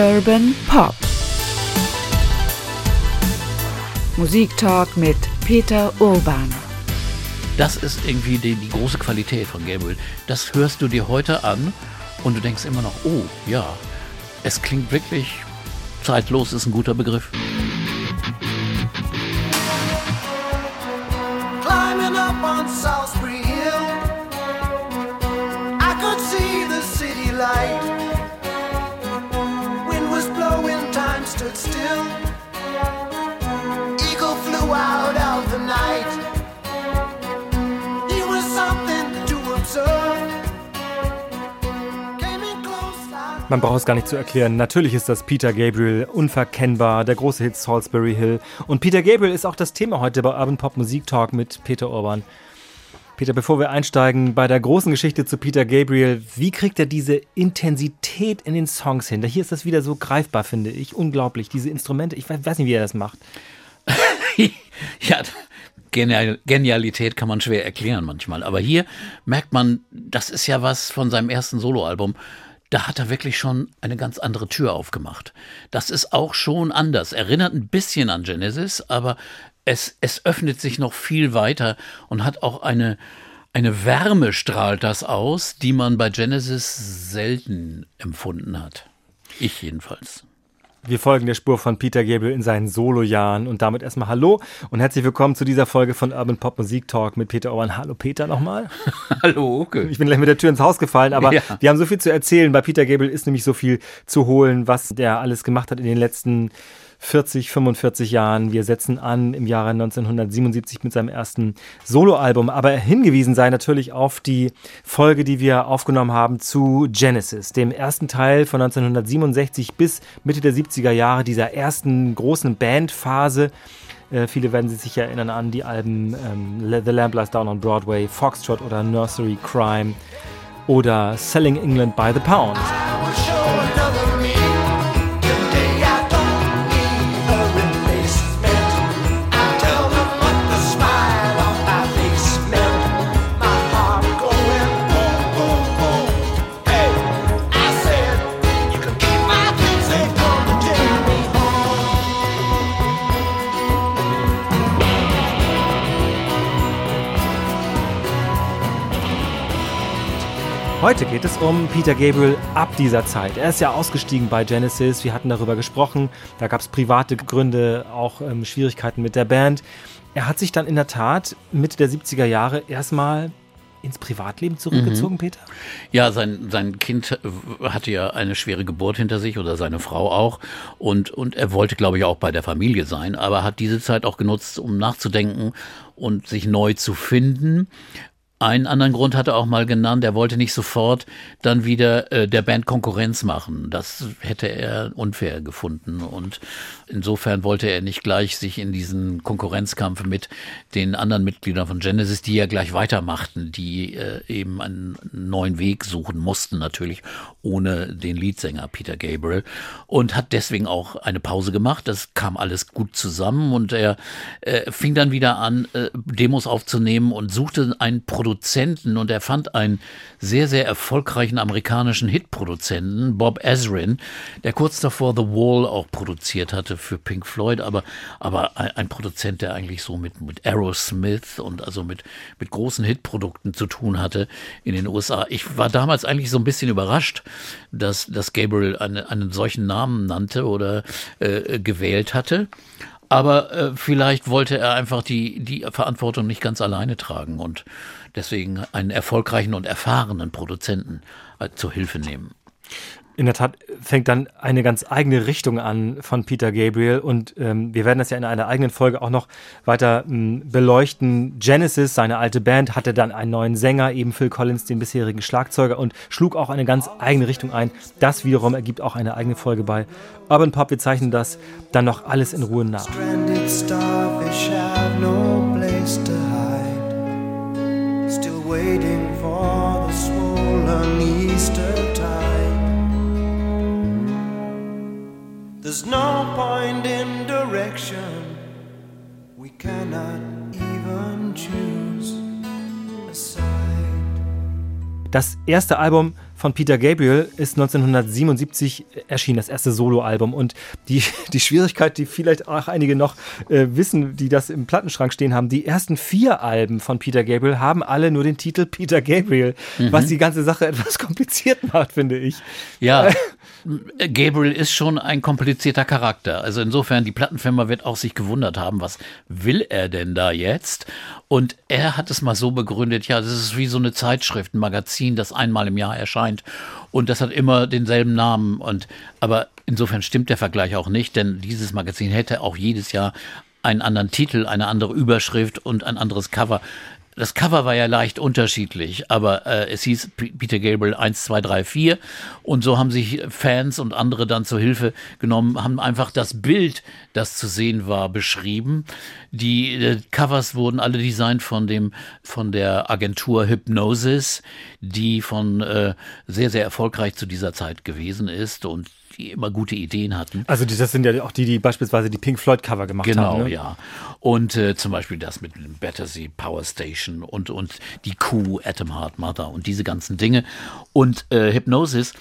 Urban Pop. Musiktalk mit Peter Urban. Das ist irgendwie die große Qualität von Gabriel. Das hörst du dir heute an und du denkst immer noch, oh ja, es klingt wirklich zeitlos, ist ein guter Begriff. Climbing up on Solsbury Hill, I could see the city light. Wind was blowing, time stood still. Eagle flew out of the night. It was something to observe. Man braucht es gar nicht zu erklären. Natürlich ist das Peter Gabriel, unverkennbar, der große Hit Solsbury Hill. Und Peter Gabriel ist auch das Thema heute bei Urban Pop Musik Talk mit Peter Urban. Peter, bevor wir einsteigen bei der großen Geschichte zu Peter Gabriel, wie kriegt er diese Intensität in den Songs hin? Hier ist das wieder so greifbar, finde ich. Unglaublich, diese Instrumente. Ich weiß nicht, wie er das macht. Ja, Genialität kann man schwer erklären manchmal. Aber hier merkt man, das ist ja was von seinem ersten Soloalbum. Da hat er wirklich schon eine ganz andere Tür aufgemacht. Das ist auch schon anders. Erinnert ein bisschen an Genesis, aber es öffnet sich noch viel weiter und hat auch eine Wärme, strahlt das aus, die man bei Genesis selten empfunden hat. Ich jedenfalls. Wir folgen der Spur von Peter Gabriel in seinen Solojahren und damit erstmal hallo und herzlich willkommen zu dieser Folge von Urban Pop Musik Talk mit Peter Urban. Hallo Peter nochmal. Hallo. Okay. Ich bin gleich mit der Tür ins Haus gefallen, aber ja. Wir haben so viel zu erzählen. Bei Peter Gabriel ist nämlich so viel zu holen, was der alles gemacht hat in den letzten 40, 45 Jahren. Wir setzen an im Jahre 1977 mit seinem ersten Soloalbum, aber hingewiesen sei natürlich auf die Folge, die wir aufgenommen haben zu Genesis, dem ersten Teil von 1967 bis Mitte der 70er Jahre, dieser ersten großen Bandphase. Viele werden sich sicher erinnern an die Alben The Lamp Lies Down on Broadway, Foxtrot oder Nursery Crime oder Selling England by the Pound. Heute geht es um Peter Gabriel ab dieser Zeit. Er ist ja ausgestiegen bei Genesis, wir hatten darüber gesprochen. Da gab es private Gründe, auch Schwierigkeiten mit der Band. Er hat sich dann in der Tat Mitte der 70er Jahre erstmal ins Privatleben zurückgezogen, Peter? Ja, sein Kind hatte ja eine schwere Geburt hinter sich oder seine Frau auch. Und er wollte, glaube ich, auch bei der Familie sein, aber hat diese Zeit auch genutzt, um nachzudenken und sich neu zu finden. Einen anderen Grund hat er auch mal genannt, er wollte nicht sofort dann wieder der Band Konkurrenz machen. Das hätte er unfair gefunden und insofern wollte er nicht gleich sich in diesen Konkurrenzkampf mit den anderen Mitgliedern von Genesis, die ja gleich weitermachten, die eben einen neuen Weg suchen mussten natürlich ohne den Leadsänger Peter Gabriel und hat deswegen auch eine Pause gemacht. Das kam alles gut zusammen und er fing dann wieder an, Demos aufzunehmen und suchte einen Produzenten und er fand einen sehr, sehr erfolgreichen amerikanischen Hitproduzenten, Bob Ezrin, der kurz davor The Wall auch produziert hatte für Pink Floyd, aber ein Produzent, der eigentlich so mit Aerosmith und also mit großen Hitprodukten zu tun hatte in den USA. Ich war damals eigentlich so ein bisschen überrascht, dass Gabriel einen solchen Namen nannte oder gewählt hatte. Aber vielleicht wollte er einfach die Verantwortung nicht ganz alleine tragen und deswegen einen erfolgreichen und erfahrenen Produzenten zur Hilfe nehmen. In der Tat fängt dann eine ganz eigene Richtung an von Peter Gabriel und wir werden das ja in einer eigenen Folge auch noch weiter beleuchten. Genesis, seine alte Band, hatte dann einen neuen Sänger, eben Phil Collins, den bisherigen Schlagzeuger und schlug auch eine ganz eigene Richtung ein. Das wiederum ergibt auch eine eigene Folge bei Urban Pop. Wir zeichnen das dann noch alles in Ruhe nach. Stranded starfish have no place to hide. Still waiting for the swollen Easter tide. There's no point in direction, we cannot even choose a side. Das erste Album von Peter Gabriel ist 1977 erschienen, das erste Soloalbum. Und die Schwierigkeit, die vielleicht auch einige noch wissen, die das im Plattenschrank stehen haben, die ersten 4 Alben von Peter Gabriel haben alle nur den Titel Peter Gabriel, was die ganze Sache etwas kompliziert macht, finde ich. Ja, Gabriel ist schon ein komplizierter Charakter. Also insofern, die Plattenfirma wird auch sich gewundert haben, was will er denn da jetzt? Und er hat es mal so begründet, ja, das ist wie so eine Zeitschrift, ein Magazin, das einmal im Jahr erscheint und das hat immer denselben Namen. Aber insofern stimmt der Vergleich auch nicht, denn dieses Magazin hätte auch jedes Jahr einen anderen Titel, eine andere Überschrift und ein anderes Cover. Das Cover war ja leicht unterschiedlich, aber es hieß Peter Gabriel 1, 2, 3, 4 und so haben sich Fans und andere dann zur Hilfe genommen, haben einfach das Bild, das zu sehen war, beschrieben. Die Covers wurden alle designt von der Agentur Hypnosis, die sehr, sehr erfolgreich zu dieser Zeit gewesen ist und die immer gute Ideen hatten. Also das sind ja auch die beispielsweise die Pink Floyd Cover gemacht haben. Genau, ja. Und zum Beispiel das mit Battersea Power Station und die Kuh, Atom Heart Mother und diese ganzen Dinge. Und Hypnosis,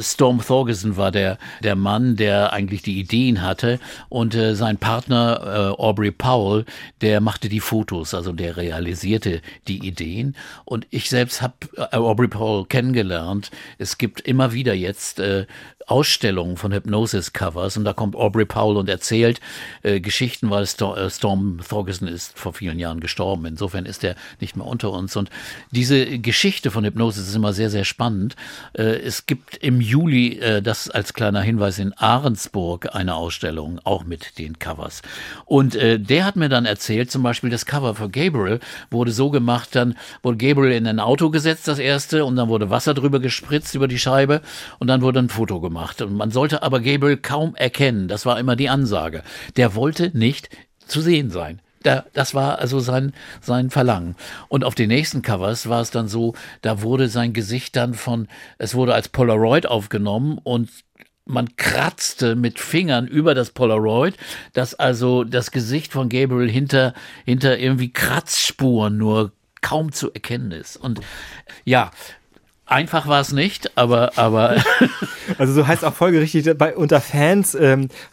Storm Thorgerson war der Mann, der eigentlich die Ideen hatte und sein Partner Aubrey Powell, der machte die Fotos, also der realisierte die Ideen. Und ich selbst habe Aubrey Powell kennengelernt. Es gibt immer wieder jetzt Ausstellungen von Hypnosis-Covers und da kommt Aubrey Powell und erzählt Geschichten, weil Storm Thorgerson ist vor vielen Jahren gestorben. Insofern ist er nicht mehr unter uns und diese Geschichte von Hypnosis ist immer sehr, sehr spannend. Es gibt im Juli, das als kleiner Hinweis, in Ahrensburg eine Ausstellung, auch mit den Covers. Und der hat mir dann erzählt, zum Beispiel das Cover für Gabriel wurde so gemacht, dann wurde Gabriel in ein Auto gesetzt, das erste, und dann wurde Wasser drüber gespritzt über die Scheibe und dann wurde ein Foto gemacht. Und man sollte aber Gabriel kaum erkennen. Das war immer die Ansage. Der wollte nicht zu sehen sein. Das war also sein Verlangen. Und auf den nächsten Covers war es dann so, da wurde sein Gesicht dann es wurde als Polaroid aufgenommen und man kratzte mit Fingern über das Polaroid, dass also das Gesicht von Gabriel hinter irgendwie Kratzspuren nur kaum zu erkennen ist. Und ja, einfach war es nicht, aber also so heißt auch folgerichtig unter Fans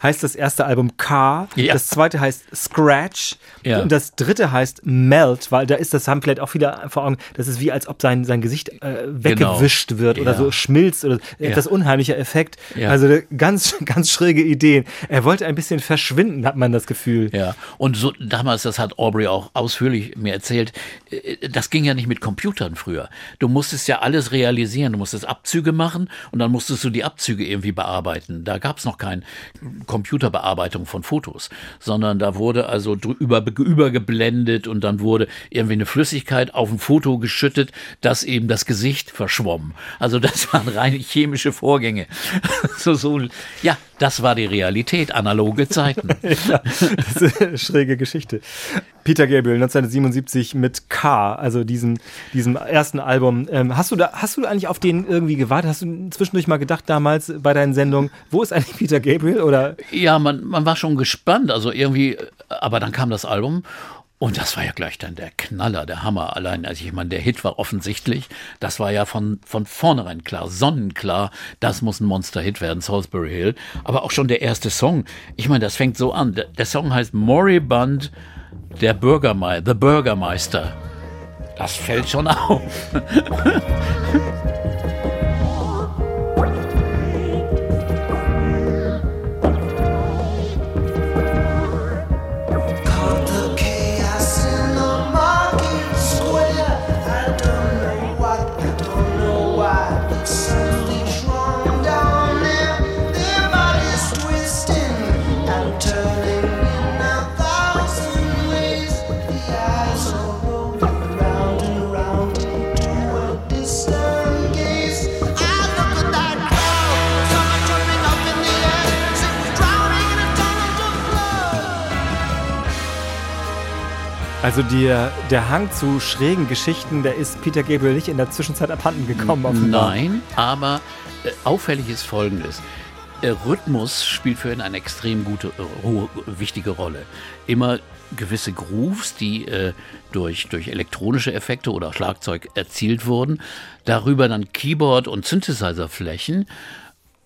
heißt das erste Album Car, ja. Das zweite heißt Scratch, ja. Und das dritte heißt Melt, weil da ist, das haben vielleicht auch viele vor Augen, das ist wie als ob sein Gesicht weggewischt wird oder so schmilzt oder etwas unheimlicher Effekt, also ganz, ganz schräge Ideen. Er wollte ein bisschen verschwinden, hat man das Gefühl. Ja, und so damals, das hat Aubrey auch ausführlich mir erzählt, das ging ja nicht mit Computern früher. Du musstest ja alles realisieren. Du musstest Abzüge machen und dann musstest du die Abzüge irgendwie bearbeiten. Da gab es noch keine Computerbearbeitung von Fotos, sondern da wurde also übergeblendet und dann wurde irgendwie eine Flüssigkeit auf ein Foto geschüttet, dass eben das Gesicht verschwomm. Also das waren rein chemische Vorgänge. Ja, das war die Realität, analoge Zeiten. Ja, das ist eine schräge Geschichte. Peter Gabriel, 1977 mit K, also diesem ersten Album. Hast du eigentlich auf den irgendwie gewartet? Hast du zwischendurch mal gedacht damals bei deinen Sendungen, wo ist eigentlich Peter Gabriel? Oder? Ja, man war schon gespannt, also irgendwie, aber dann kam das Album. Und das war ja gleich dann der Knaller, der Hammer allein. Also ich meine, der Hit war offensichtlich, das war ja von vornherein klar, sonnenklar, das muss ein Monster-Hit werden, Solsbury Hill. Aber auch schon der erste Song, ich meine, das fängt so an. Der Song heißt Moribund, The Bürgermeister. Das fällt schon auf. Also der Hang zu schrägen Geschichten, der ist Peter Gabriel nicht in der Zwischenzeit abhanden gekommen. Nein, aber auffällig ist Folgendes. Rhythmus spielt für ihn eine extrem wichtige Rolle. Immer gewisse Grooves, die durch elektronische Effekte oder Schlagzeug erzielt wurden, darüber dann Keyboard- und Synthesizer-Flächen.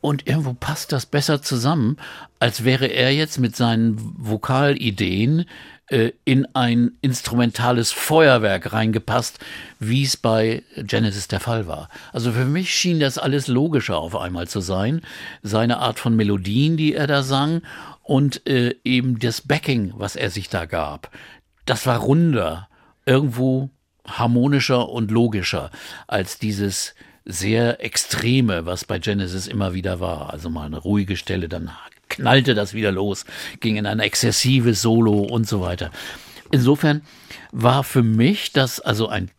Und irgendwo passt das besser zusammen, als wäre er jetzt mit seinen Vokalideen in ein instrumentales Feuerwerk reingepasst, wie es bei Genesis der Fall war. Also für mich schien das alles logischer auf einmal zu sein. Seine Art von Melodien, die er da sang und eben das Backing, was er sich da gab. Das war runder, irgendwo harmonischer und logischer als dieses sehr Extreme, was bei Genesis immer wieder war. Also mal eine ruhige Stelle, dann knallte das wieder los, ging in ein exzessives Solo und so weiter. Insofern war für mich das also ein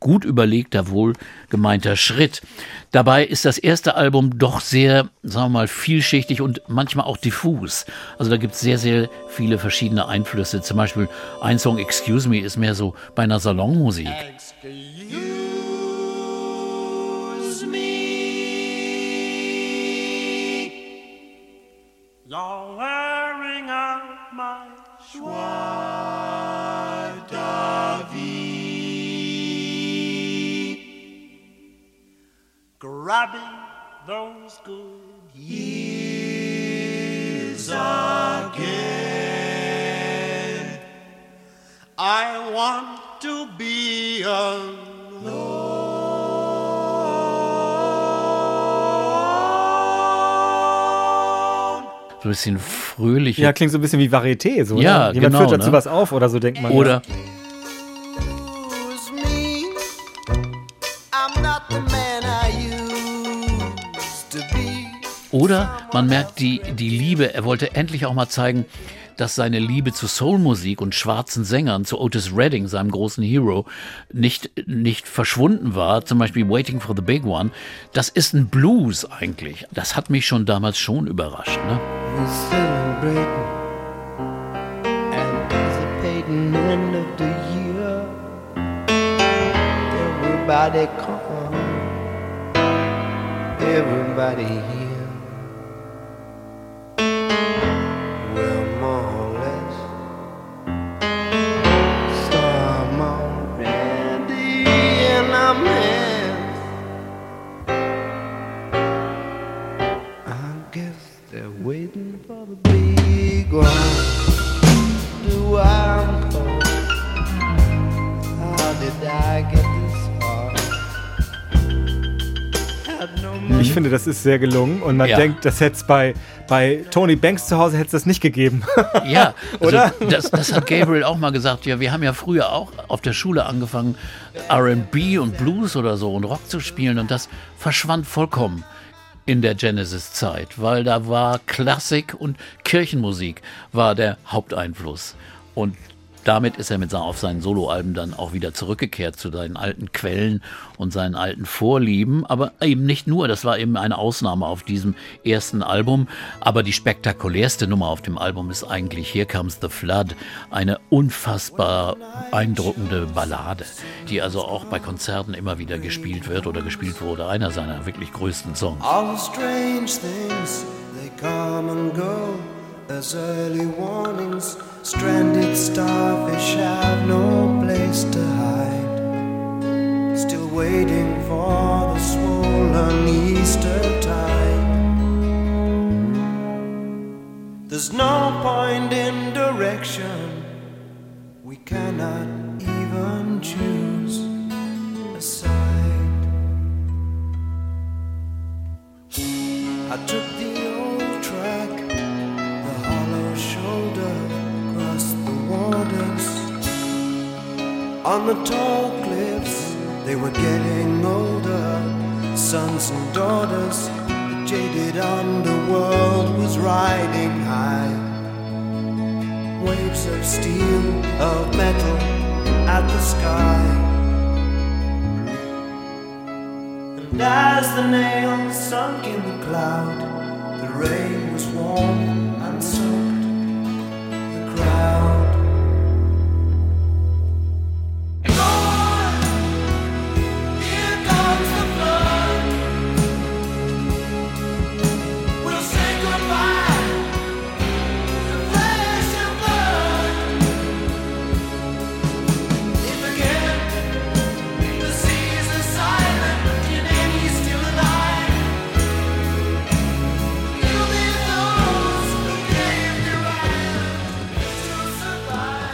gut überlegter, wohlgemeinter Schritt. Dabei ist das erste Album doch sehr, sagen wir mal, vielschichtig und manchmal auch diffus. Also da gibt es sehr, sehr viele verschiedene Einflüsse. Zum Beispiel ein Song, Excuse Me, ist mehr so bei einer Salonmusik. You're wearing out my joie de vie, grabbing those good years again. I want to be alone. So ein bisschen fröhlicher. Ja, klingt so ein bisschen wie Varieté. So, ja, jemand genau, führt dazu was auf oder so, denkt man. Oder. Ja. Oder man merkt die Liebe. Er wollte endlich auch mal zeigen, dass seine Liebe zu Soulmusik und schwarzen Sängern, zu Otis Redding, seinem großen Hero, nicht verschwunden war. Zum Beispiel Waiting for the Big One. Das ist ein Blues eigentlich. Das hat mich schon damals schon überrascht. Ne? Everybody here. Ich finde, das ist sehr gelungen und man denkt, das hätte es bei Tony Banks zu Hause hätte es das nicht gegeben. Ja, also oder? Das hat Gabriel auch mal gesagt. Ja, wir haben ja früher auch auf der Schule angefangen, R&B und Blues oder so und Rock zu spielen und das verschwand vollkommen in der Genesis-Zeit, weil da war Klassik und Kirchenmusik war der Haupteinfluss. Und damit ist er auf seinen Soloalben dann auch wieder zurückgekehrt zu seinen alten Quellen und seinen alten Vorlieben. Aber eben nicht nur, das war eben eine Ausnahme auf diesem ersten Album. Aber die spektakulärste Nummer auf dem Album ist eigentlich Here Comes the Flood. Eine unfassbar eindruckende Ballade, die also auch bei Konzerten immer wieder gespielt wird oder gespielt wurde. Einer seiner wirklich größten Songs. All the strange things, they come and go. There's early warnings, stranded starfish have no place to hide. Still waiting for the swollen Easter tide. There's no point in direction, we cannot even choose a side. I took the old track, shoulder across the waters. On the tall cliffs, they were getting older. Sons and daughters, the jaded underworld was riding high. Waves of steel, of metal, at the sky. And as the nail sunk in the cloud, the rain was warm and soaked. Out. We'll say goodbye to flesh and blood.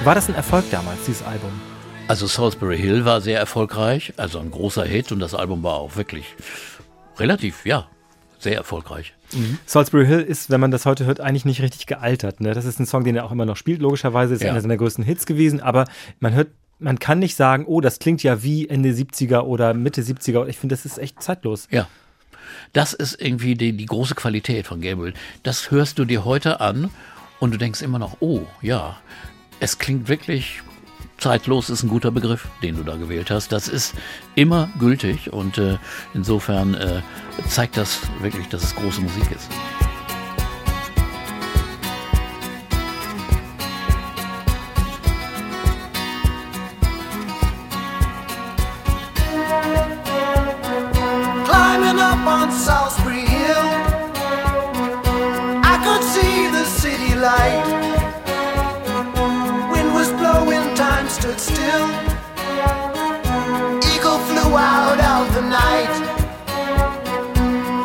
War das ein Erfolg damals, dieses Album? Also Solsbury Hill war sehr erfolgreich, also ein großer Hit, und das Album war auch wirklich relativ, ja, sehr erfolgreich. Mhm. Solsbury Hill ist, wenn man das heute hört, eigentlich nicht richtig gealtert. Ne? Das ist ein Song, den er auch immer noch spielt, logischerweise, ist ja einer seiner größten Hits gewesen, aber man hört, man kann nicht sagen, oh, das klingt ja wie Ende 70er oder Mitte 70er. Ich finde, das ist echt zeitlos. Ja. Das ist irgendwie die große Qualität von Gabriel. Das hörst du dir heute an und du denkst immer noch, oh, ja, es klingt wirklich zeitlos, ist ein guter Begriff, den du da gewählt hast. Das ist immer gültig und insofern zeigt das wirklich, dass es große Musik ist. Solsbury Hill, I could see the city light. Wind was blowing, time stood still. Eagle flew out of the night.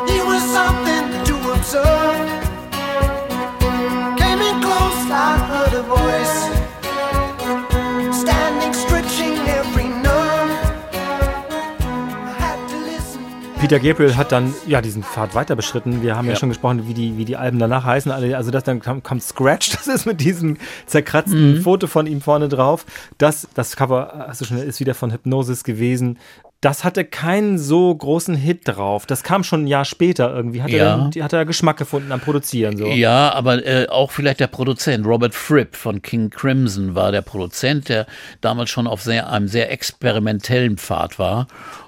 It was something to observe. Came in close, I heard a voice, standing, stretching every Peter Gabriel hat dann ja diesen Pfad weiter beschritten. Wir haben ja schon gesprochen, wie die Alben danach heißen. Also das dann kommt Scratch, das ist mit diesem zerkratzten Foto von ihm vorne drauf. Das Cover, hast du schon, ist wieder von Hypnosis gewesen. Das hatte keinen so großen Hit drauf. Das kam schon ein Jahr später irgendwie. Hat er Geschmack gefunden am Produzieren. So. Ja, aber auch vielleicht der Produzent. Robert Fripp von King Crimson war der Produzent, der damals schon auf einem sehr experimentellen Pfad war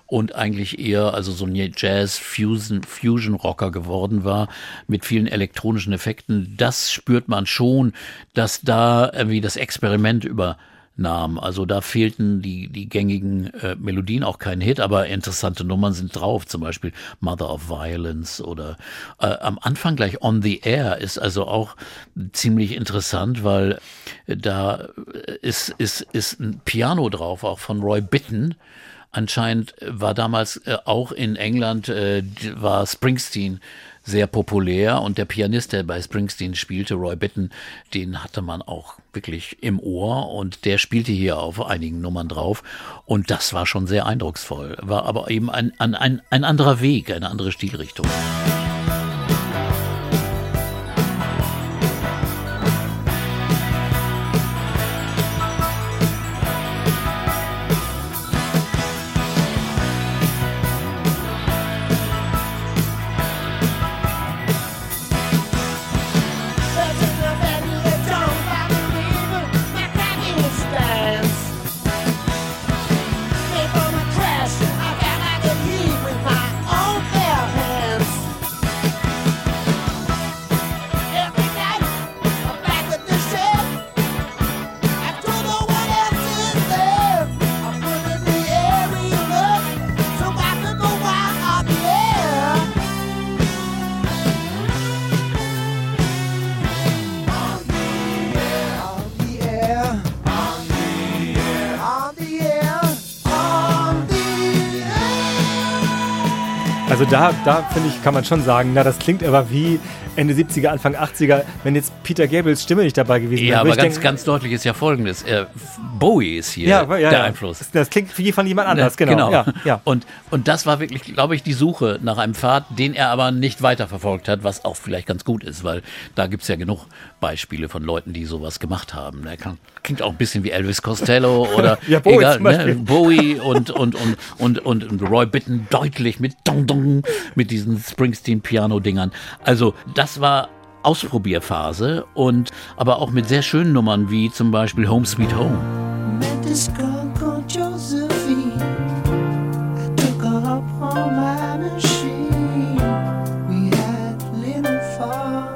und eigentlich eher also so ein Jazz-Fusion-Rocker geworden war mit vielen elektronischen Effekten. Das spürt man schon, dass da irgendwie das Experiment übernahm. Also da fehlten die gängigen Melodien, auch kein Hit, aber interessante Nummern sind drauf, zum Beispiel Mother of Violence oder am Anfang gleich On the Air ist also auch ziemlich interessant, weil da ist ein Piano drauf, auch von Roy Bitten. Anscheinend war damals auch in England, war Springsteen sehr populär und der Pianist, der bei Springsteen spielte, Roy Bitten, den hatte man auch wirklich im Ohr und der spielte hier auf einigen Nummern drauf und das war schon sehr eindrucksvoll, war aber eben ein anderer Weg, eine andere Stilrichtung. Also da finde ich, kann man schon sagen, na, das klingt aber wie Ende 70er, Anfang 80er, wenn jetzt Peter Gabriels Stimme nicht dabei gewesen wäre. Ja, aber ganz deutlich ist ja Folgendes. Bowie ist hier der Einfluss. Das klingt wie von jemand anders, genau. Ja, ja. Und das war wirklich, glaube ich, die Suche nach einem Pfad, den er aber nicht weiterverfolgt hat, was auch vielleicht ganz gut ist, weil da gibt es ja genug Beispiele von Leuten, die sowas gemacht haben. Er klingt auch ein bisschen wie Elvis Costello oder ja, Bowie, egal, ne? Bowie und Roy Bitten deutlich mit diesen Springsteen-Piano-Dingern. Also das war Ausprobierphase, aber auch mit sehr schönen Nummern wie zum Beispiel Home Sweet Home. Met this girl called Josephine. I took her up on my machine. We had a little fun.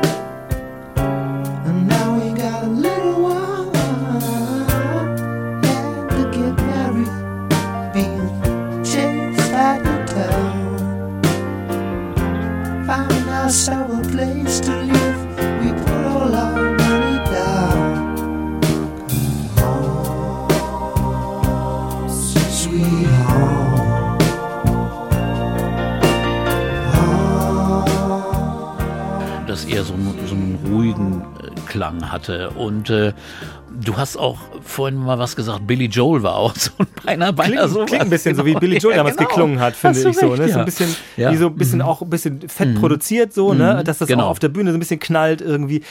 And now we got a little one. Had to get married. Being chased by the town. Found ourselves a place to live. dass er so einen ruhigen Klang hatte. Und du hast auch vorhin mal was gesagt, Billy Joel war auch so beinahe so. Klingt ein bisschen genau, so, wie Billy Joel damals geklungen hat, finde ich recht, so. Ne? Ja. So ein bisschen, wie so ein bisschen auch ein bisschen fett produziert, so, ne? Dass das auch auf der Bühne so ein bisschen knallt irgendwie.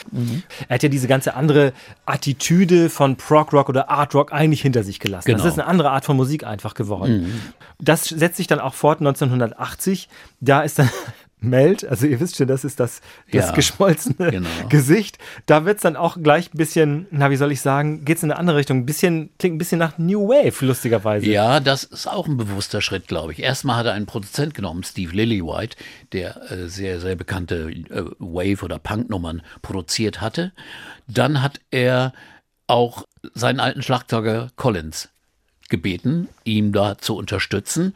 Er hat ja diese ganze andere Attitüde von Prog-Rock oder Art-Rock eigentlich hinter sich gelassen. Genau. Das ist eine andere Art von Musik einfach geworden. Das setzt sich dann auch fort 1980. Da ist dann Melt, also ihr wisst schon, das ist das geschmolzene Gesicht. Da wird es dann auch gleich ein bisschen, geht es in eine andere Richtung. Klingt ein bisschen nach New Wave, lustigerweise. Ja, das ist auch ein bewusster Schritt, glaube ich. Erstmal hat er einen Produzent genommen, Steve Lillywhite, der sehr, sehr bekannte Wave- oder Punk-Nummern produziert hatte. Dann hat er auch seinen alten Schlagzeuger Collins gebeten, ihm da zu unterstützen.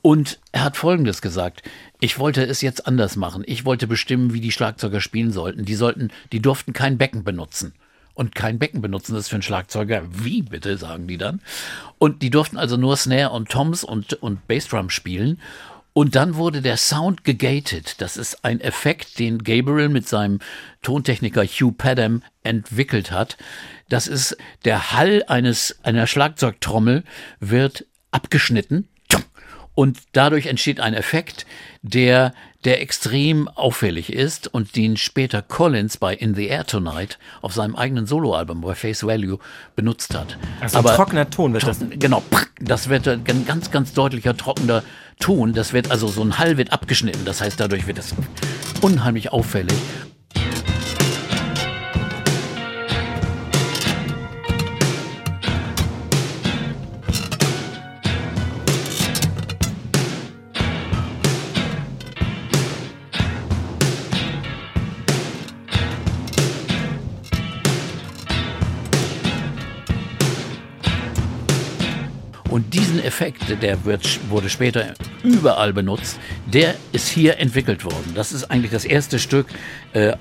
Und er hat Folgendes gesagt: Ich wollte es jetzt anders machen. Ich wollte bestimmen, wie die Schlagzeuger spielen sollten. Die durften kein Becken benutzen. Und kein Becken benutzen, das ist für einen Schlagzeuger wie, bitte, sagen die dann. Und die durften also nur Snare und Toms und Bassdrum spielen. Und dann wurde der Sound gegated. Das ist ein Effekt, den Gabriel mit seinem Tontechniker Hugh Padgham entwickelt hat. Das ist der Hall einer Schlagzeugtrommel wird abgeschnitten. Und dadurch entsteht ein Effekt, der extrem auffällig ist und den später Collins bei In the Air Tonight auf seinem eigenen Soloalbum bei Face Value benutzt hat. Also aber ein trockener Ton wird das. Genau, das wird ein ganz, ganz deutlicher, trockener Ton. Das wird also so ein Hall wird abgeschnitten. Das heißt, dadurch wird es unheimlich auffällig. Und diesen Effekt, wurde später überall benutzt, der ist hier entwickelt worden. Das ist eigentlich das erste Stück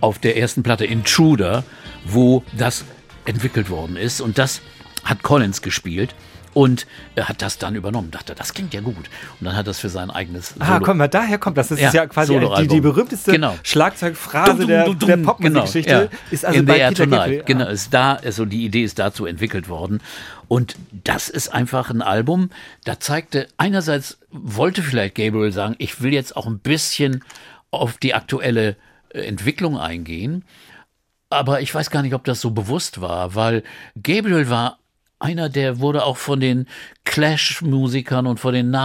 auf der ersten Platte, Intruder, wo das entwickelt worden ist. Und das hat Collins gespielt und hat das dann übernommen. Dachte, das klingt ja gut. Und dann hat das für sein eigenes Solo. Ah, komm mal, daher kommt das. Das ist ja quasi die berühmteste Schlagzeugphrase der Popmusikgeschichte. Genau, ist also In the Air Tonight. Genau, ist da, also die Idee ist dazu entwickelt worden. Und das ist einfach ein Album, da zeigte, einerseits wollte vielleicht Gabriel sagen, ich will jetzt auch ein bisschen auf die aktuelle Entwicklung eingehen, aber ich weiß gar nicht, ob das so bewusst war, weil Gabriel war einer, der wurde auch von den Clash-Musikern und für den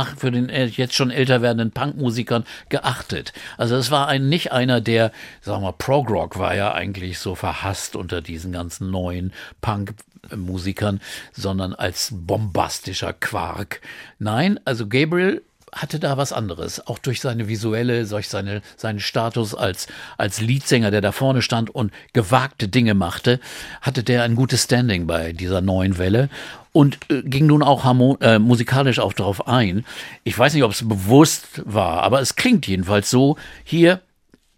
jetzt schon älter werdenden Punk-Musikern geachtet. Also es war nicht einer, der, sagen wir mal, Prog-Rock war ja eigentlich so verhasst unter diesen ganzen neuen Punk-Musikern, sondern als bombastischer Quark. Nein, also Gabriel hatte da was anderes, auch durch seine visuelle, durch seinen Status als Leadsänger, der da vorne stand und gewagte Dinge machte, hatte der ein gutes Standing bei dieser neuen Welle und ging nun auch musikalisch auch darauf ein. Ich weiß nicht, ob es bewusst war, aber es klingt jedenfalls so hier.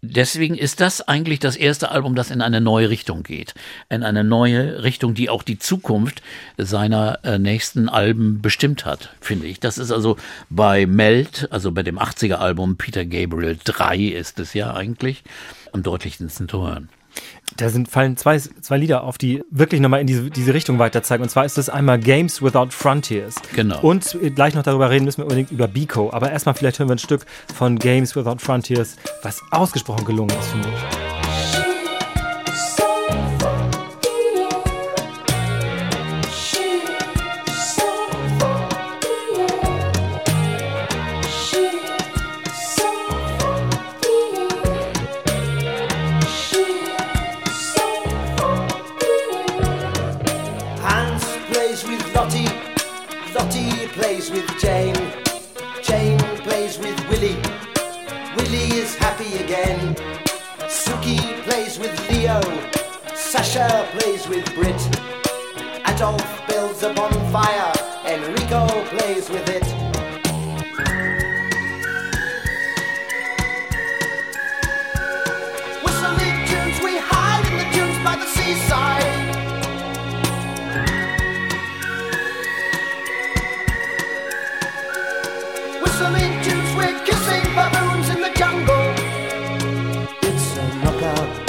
Deswegen ist das eigentlich das erste Album, das in eine neue Richtung geht. In eine neue Richtung, die auch die Zukunft seiner nächsten Alben bestimmt hat, finde ich. Das ist also bei Melt, also bei dem 80er-Album Peter Gabriel 3 ist es ja eigentlich, am deutlichsten zu hören. Da fallen zwei Lieder auf, die wirklich nochmal in diese Richtung weiter zeigen. Und zwar ist das einmal Games Without Frontiers. Genau. Und gleich noch darüber reden müssen wir unbedingt über Biko. Aber erstmal vielleicht hören wir ein Stück von Games Without Frontiers, was ausgesprochen gelungen ist, finde ich. Sasha plays with Brit, Adolf builds a bonfire, Enrico plays with it. Whistling tunes we hide in the dunes by the seaside. Whistling tunes we're kissing baboons in the jungle. It's a knockout.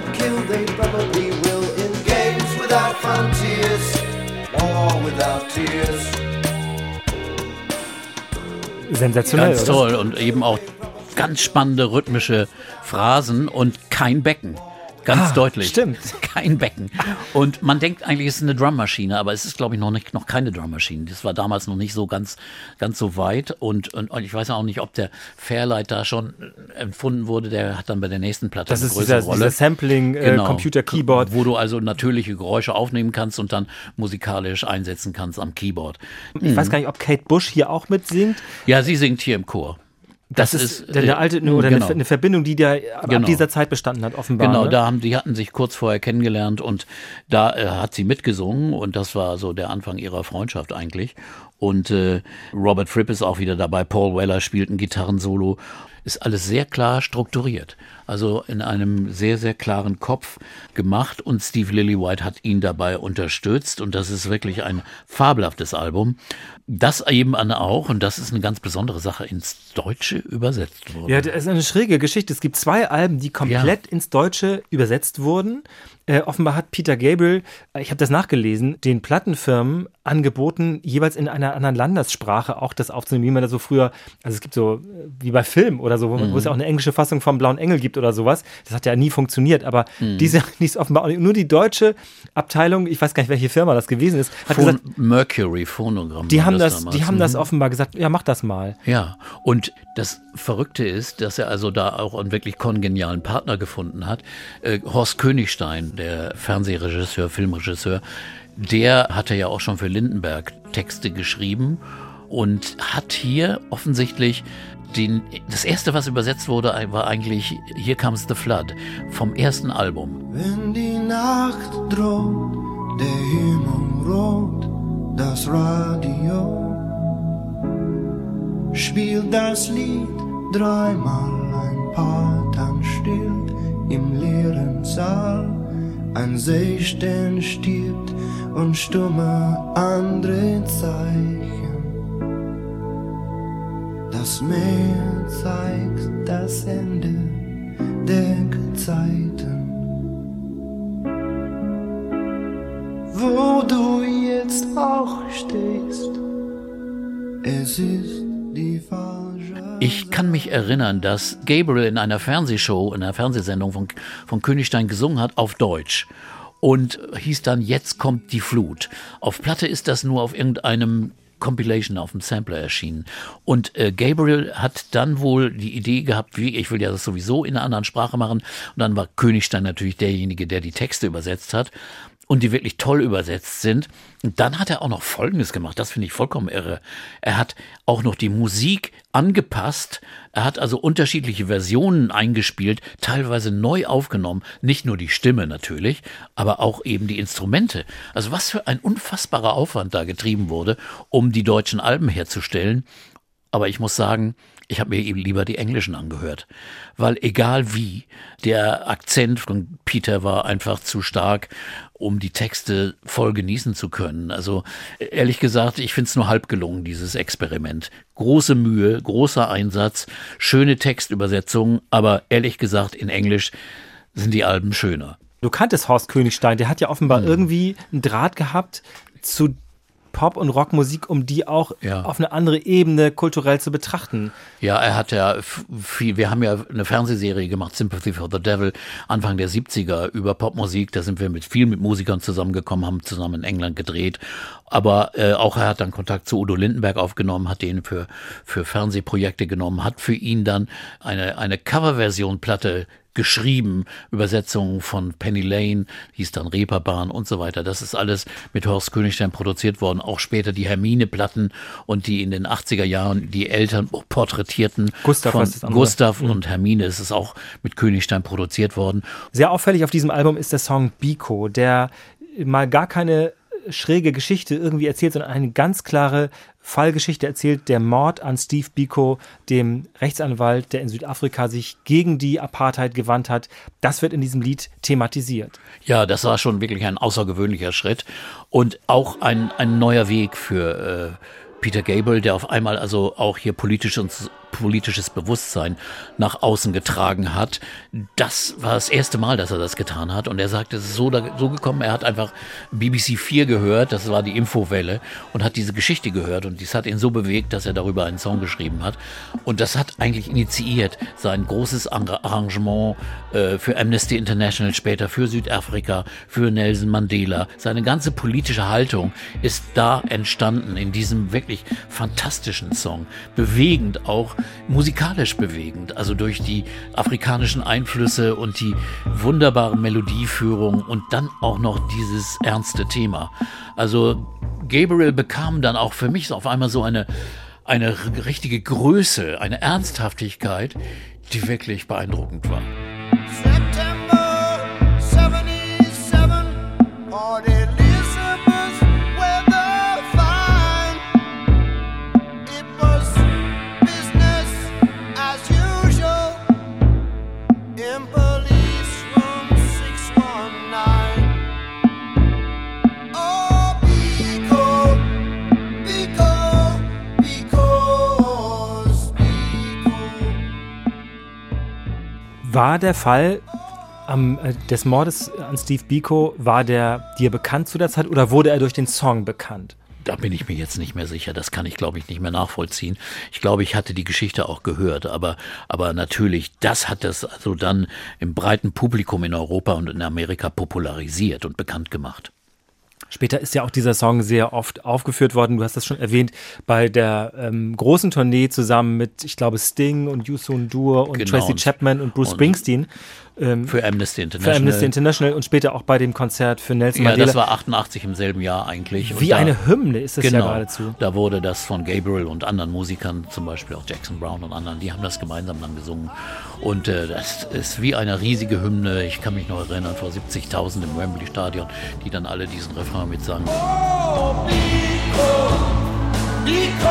could kill, they probably will. In games without frontiers, war without tears. Sensationell, ganz toll, oder? Und eben auch ganz spannende rhythmische Phrasen und kein Becken. Ganz deutlich. Stimmt. Kein Becken. Und man denkt eigentlich, es ist eine Drummaschine, aber es ist, glaube ich, noch keine Drummaschine. Das war damals noch nicht so ganz so weit. Und ich weiß auch nicht, ob der Fairlight da schon empfunden wurde. Der hat dann bei der nächsten Platte eine größere Rolle. Das ist dieser Sampling, genau. Computer-Keyboard. Wo du also natürliche Geräusche aufnehmen kannst und dann musikalisch einsetzen kannst am Keyboard. Ich weiß gar nicht, ob Kate Bush hier auch mitsingt. Ja, sie singt hier im Chor. Das ist der alte, oder genau, eine Verbindung, die da ab dieser Zeit bestanden hat, offenbar. Genau, ne? Die hatten sich kurz vorher kennengelernt und da hat sie mitgesungen und das war so der Anfang ihrer Freundschaft eigentlich. Und Robert Fripp ist auch wieder dabei, Paul Weller spielt ein Gitarrensolo. Ist alles sehr klar strukturiert, also in einem sehr, sehr klaren Kopf gemacht und Steve Lillywhite hat ihn dabei unterstützt und das ist wirklich ein fabelhaftes Album, das eben auch, und das ist eine ganz besondere Sache, ins Deutsche übersetzt wurde. Ja, das ist eine schräge Geschichte. Es gibt zwei Alben, die komplett ins Deutsche übersetzt wurden. Offenbar hat Peter Gabriel, ich habe das nachgelesen, den Plattenfirmen angeboten, jeweils in einer anderen Landessprache auch das aufzunehmen, wie man da so früher, also es gibt so, wie bei Film oder so, wo es ja auch eine englische Fassung vom Blauen Engel gibt oder sowas, das hat ja nie funktioniert, aber diese ist offenbar auch nicht, nur die deutsche Abteilung, ich weiß gar nicht, welche Firma das gewesen ist, hat gesagt, Mercury Phonogramm. Die haben das offenbar gesagt, ja, mach das mal. Ja, und das Verrückte ist, dass er also da auch einen wirklich kongenialen Partner gefunden hat, Horst Königstein, der Fernsehregisseur, Filmregisseur, der hatte ja auch schon für Lindenberg Texte geschrieben und hat hier offensichtlich das erste, was übersetzt wurde, war eigentlich Here Comes the Flood vom ersten Album. Wenn die Nacht droht, der Himmel rot, das Radio spielt das Lied dreimal, ein paar Tage still im leeren Saal. Ein Seestern stirbt und stumme andere Zeichen. Das Meer zeigt das Ende der Zeiten. Wo du jetzt auch stehst, es ist die falsche. Ich kann mich erinnern, dass Gabriel in einer Fernsehshow, in einer Fernsehsendung von Königstein gesungen hat auf Deutsch und hieß dann Jetzt kommt die Flut. Auf Platte ist das nur auf irgendeinem Compilation, auf dem Sampler erschienen. Und Gabriel hat dann wohl die Idee gehabt, ich will ja das sowieso in einer anderen Sprache machen. Und dann war Königstein natürlich derjenige, der die Texte übersetzt hat. Und die wirklich toll übersetzt sind. Und dann hat er auch noch Folgendes gemacht, das finde ich vollkommen irre. Er hat auch noch die Musik angepasst, er hat also unterschiedliche Versionen eingespielt, teilweise neu aufgenommen, nicht nur die Stimme natürlich, aber auch eben die Instrumente. Also was für ein unfassbarer Aufwand da getrieben wurde, um die deutschen Alben herzustellen. Aber ich muss sagen, ich habe mir eben lieber die englischen angehört, weil egal wie, der Akzent von Peter war einfach zu stark, um die Texte voll genießen zu können. Also ehrlich gesagt, ich finde es nur halb gelungen, dieses Experiment. Große Mühe, großer Einsatz, schöne Textübersetzungen, aber ehrlich gesagt, in Englisch sind die Alben schöner. Du kanntest Horst Königstein, der hat ja offenbar irgendwie einen Draht gehabt zu Pop- und Rockmusik, um die auch auf eine andere Ebene kulturell zu betrachten. Ja, er hat ja viel, wir haben ja eine Fernsehserie gemacht, Sympathy for the Devil, Anfang der 70er über Popmusik, da sind wir mit Musikern zusammengekommen, haben zusammen in England gedreht, aber auch er hat dann Kontakt zu Udo Lindenberg aufgenommen, hat den für Fernsehprojekte genommen, hat für ihn dann eine Coverversion-Platte geschrieben, Übersetzungen von Penny Lane, hieß dann Reeperbahn und so weiter. Das ist alles mit Horst Königstein produziert worden. Auch später die Hermine-Platten und die in den 80er Jahren die Eltern porträtierten. Gustav und Hermine, ist es auch mit Königstein produziert worden. Sehr auffällig auf diesem Album ist der Song Biko, der mal gar keine schräge Geschichte irgendwie erzählt, sondern eine ganz klare Fallgeschichte erzählt, der Mord an Steve Biko, dem Rechtsanwalt, der in Südafrika sich gegen die Apartheid gewandt hat. Das wird in diesem Lied thematisiert. Ja, das war schon wirklich ein außergewöhnlicher Schritt und auch ein neuer Weg für Peter Gabriel, der auf einmal also auch hier politisch und politisches Bewusstsein nach außen getragen hat. Das war das erste Mal, dass er das getan hat. Und er sagte, es ist so gekommen, er hat einfach BBC 4 gehört, das war die Infowelle, und hat diese Geschichte gehört. Und dies hat ihn so bewegt, dass er darüber einen Song geschrieben hat. Und das hat eigentlich initiiert sein großes Arrangement für Amnesty International, später für Südafrika, für Nelson Mandela. Seine ganze politische Haltung ist da entstanden, in diesem wirklich fantastischen Song. Bewegend auch, musikalisch bewegend, also durch die afrikanischen Einflüsse und die wunderbare Melodieführung und dann auch noch dieses ernste Thema. Also Gabriel bekam dann auch für mich auf einmal so eine richtige Größe, eine Ernsthaftigkeit, die wirklich beeindruckend war. September 77, party. War der Fall des Mordes an Steve Biko, war der dir bekannt zu der Zeit oder wurde er durch den Song bekannt? Da bin ich mir jetzt nicht mehr sicher. Das kann ich, glaube ich, nicht mehr nachvollziehen. Ich glaube, ich hatte die Geschichte auch gehört. Aber natürlich, das hat das also dann im breiten Publikum in Europa und in Amerika popularisiert und bekannt gemacht. Später ist ja auch dieser Song sehr oft aufgeführt worden. Du hast das schon erwähnt, bei der großen Tournee zusammen mit, ich glaube, Sting und Youssou N'Dour und Tracy Chapman und Bruce Springsteen. Für Amnesty International. Für Amnesty International und später auch bei dem Konzert für Nelson Mandela. Ja, das war 88 im selben Jahr eigentlich. Und wie da, eine Hymne ist das genau, ja geradezu. Da wurde das von Gabriel und anderen Musikern, zum Beispiel auch Jackson Brown und anderen, die haben das gemeinsam dann gesungen. Und das ist wie eine riesige Hymne. Ich kann mich noch erinnern, vor 70.000 im Wembley Stadion, die dann alle diesen Refrain mitsangen. Oh, Nico.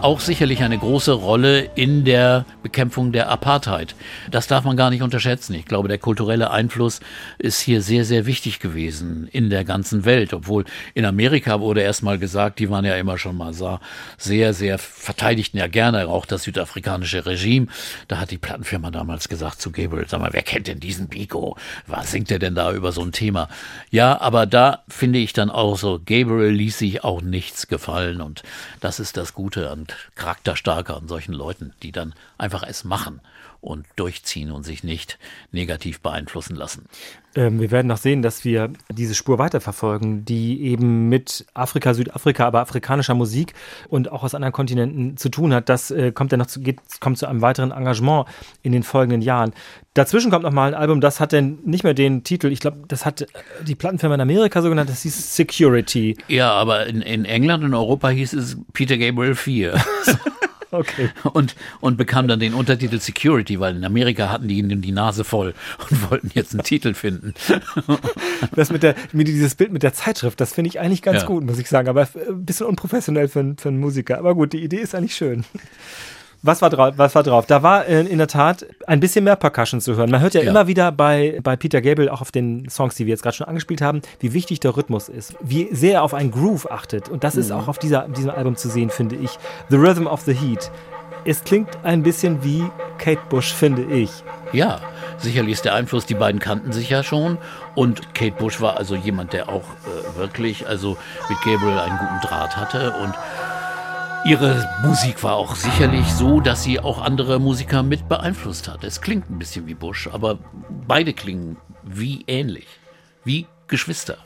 Auch sicherlich eine große Rolle in der Bekämpfung der Apartheid. Das darf man gar nicht unterschätzen. Ich glaube, der kulturelle Einfluss ist hier sehr, sehr wichtig gewesen in der ganzen Welt. Obwohl in Amerika wurde erstmal gesagt, die waren ja immer schon mal sehr, sehr verteidigten ja gerne auch das südafrikanische Regime. Da hat die Plattenfirma damals gesagt zu Gabriel, sag mal, wer kennt denn diesen Biko? Was singt er denn da über so ein Thema? Ja, aber da finde ich dann auch so, Gabriel ließ sich auch nichts gefallen und das ist das Gute an charakterstarker an solchen Leuten, die dann einfach es machen und durchziehen und sich nicht negativ beeinflussen lassen. Wir werden noch sehen, dass wir diese Spur weiterverfolgen, die eben mit Afrika, Südafrika, aber afrikanischer Musik und auch aus anderen Kontinenten zu tun hat. Das kommt zu einem weiteren Engagement in den folgenden Jahren. Dazwischen kommt nochmal ein Album, das hat denn nicht mehr den Titel, ich glaube, das hat die Plattenfirma in Amerika so genannt, das hieß Security. Ja, aber in England und Europa hieß es Peter Gabriel 4. Okay. Und bekam dann den Untertitel Security, weil in Amerika hatten die Nase voll und wollten jetzt einen Titel finden. Das mit dieses Bild mit der Zeitschrift, das finde ich eigentlich ganz gut, muss ich sagen, aber ein bisschen unprofessionell für einen Musiker. Aber gut, die Idee ist eigentlich schön. Was war drauf? Da war in der Tat ein bisschen mehr Percussion zu hören. Man hört ja immer wieder bei Peter Gabriel, auch auf den Songs, die wir jetzt gerade schon angespielt haben, wie wichtig der Rhythmus ist, wie sehr er auf einen Groove achtet. Und das ist auch auf diesem Album zu sehen, finde ich. The Rhythm of the Heat. Es klingt ein bisschen wie Kate Bush, finde ich. Ja, sicherlich ist der Einfluss, die beiden kannten sich ja schon. Und Kate Bush war also jemand, der auch wirklich also mit Gabriel einen guten Draht hatte und ihre Musik war auch sicherlich so, dass sie auch andere Musiker mit beeinflusst hat. Es klingt ein bisschen wie Bush, aber beide klingen wie ähnlich, wie Geschwister.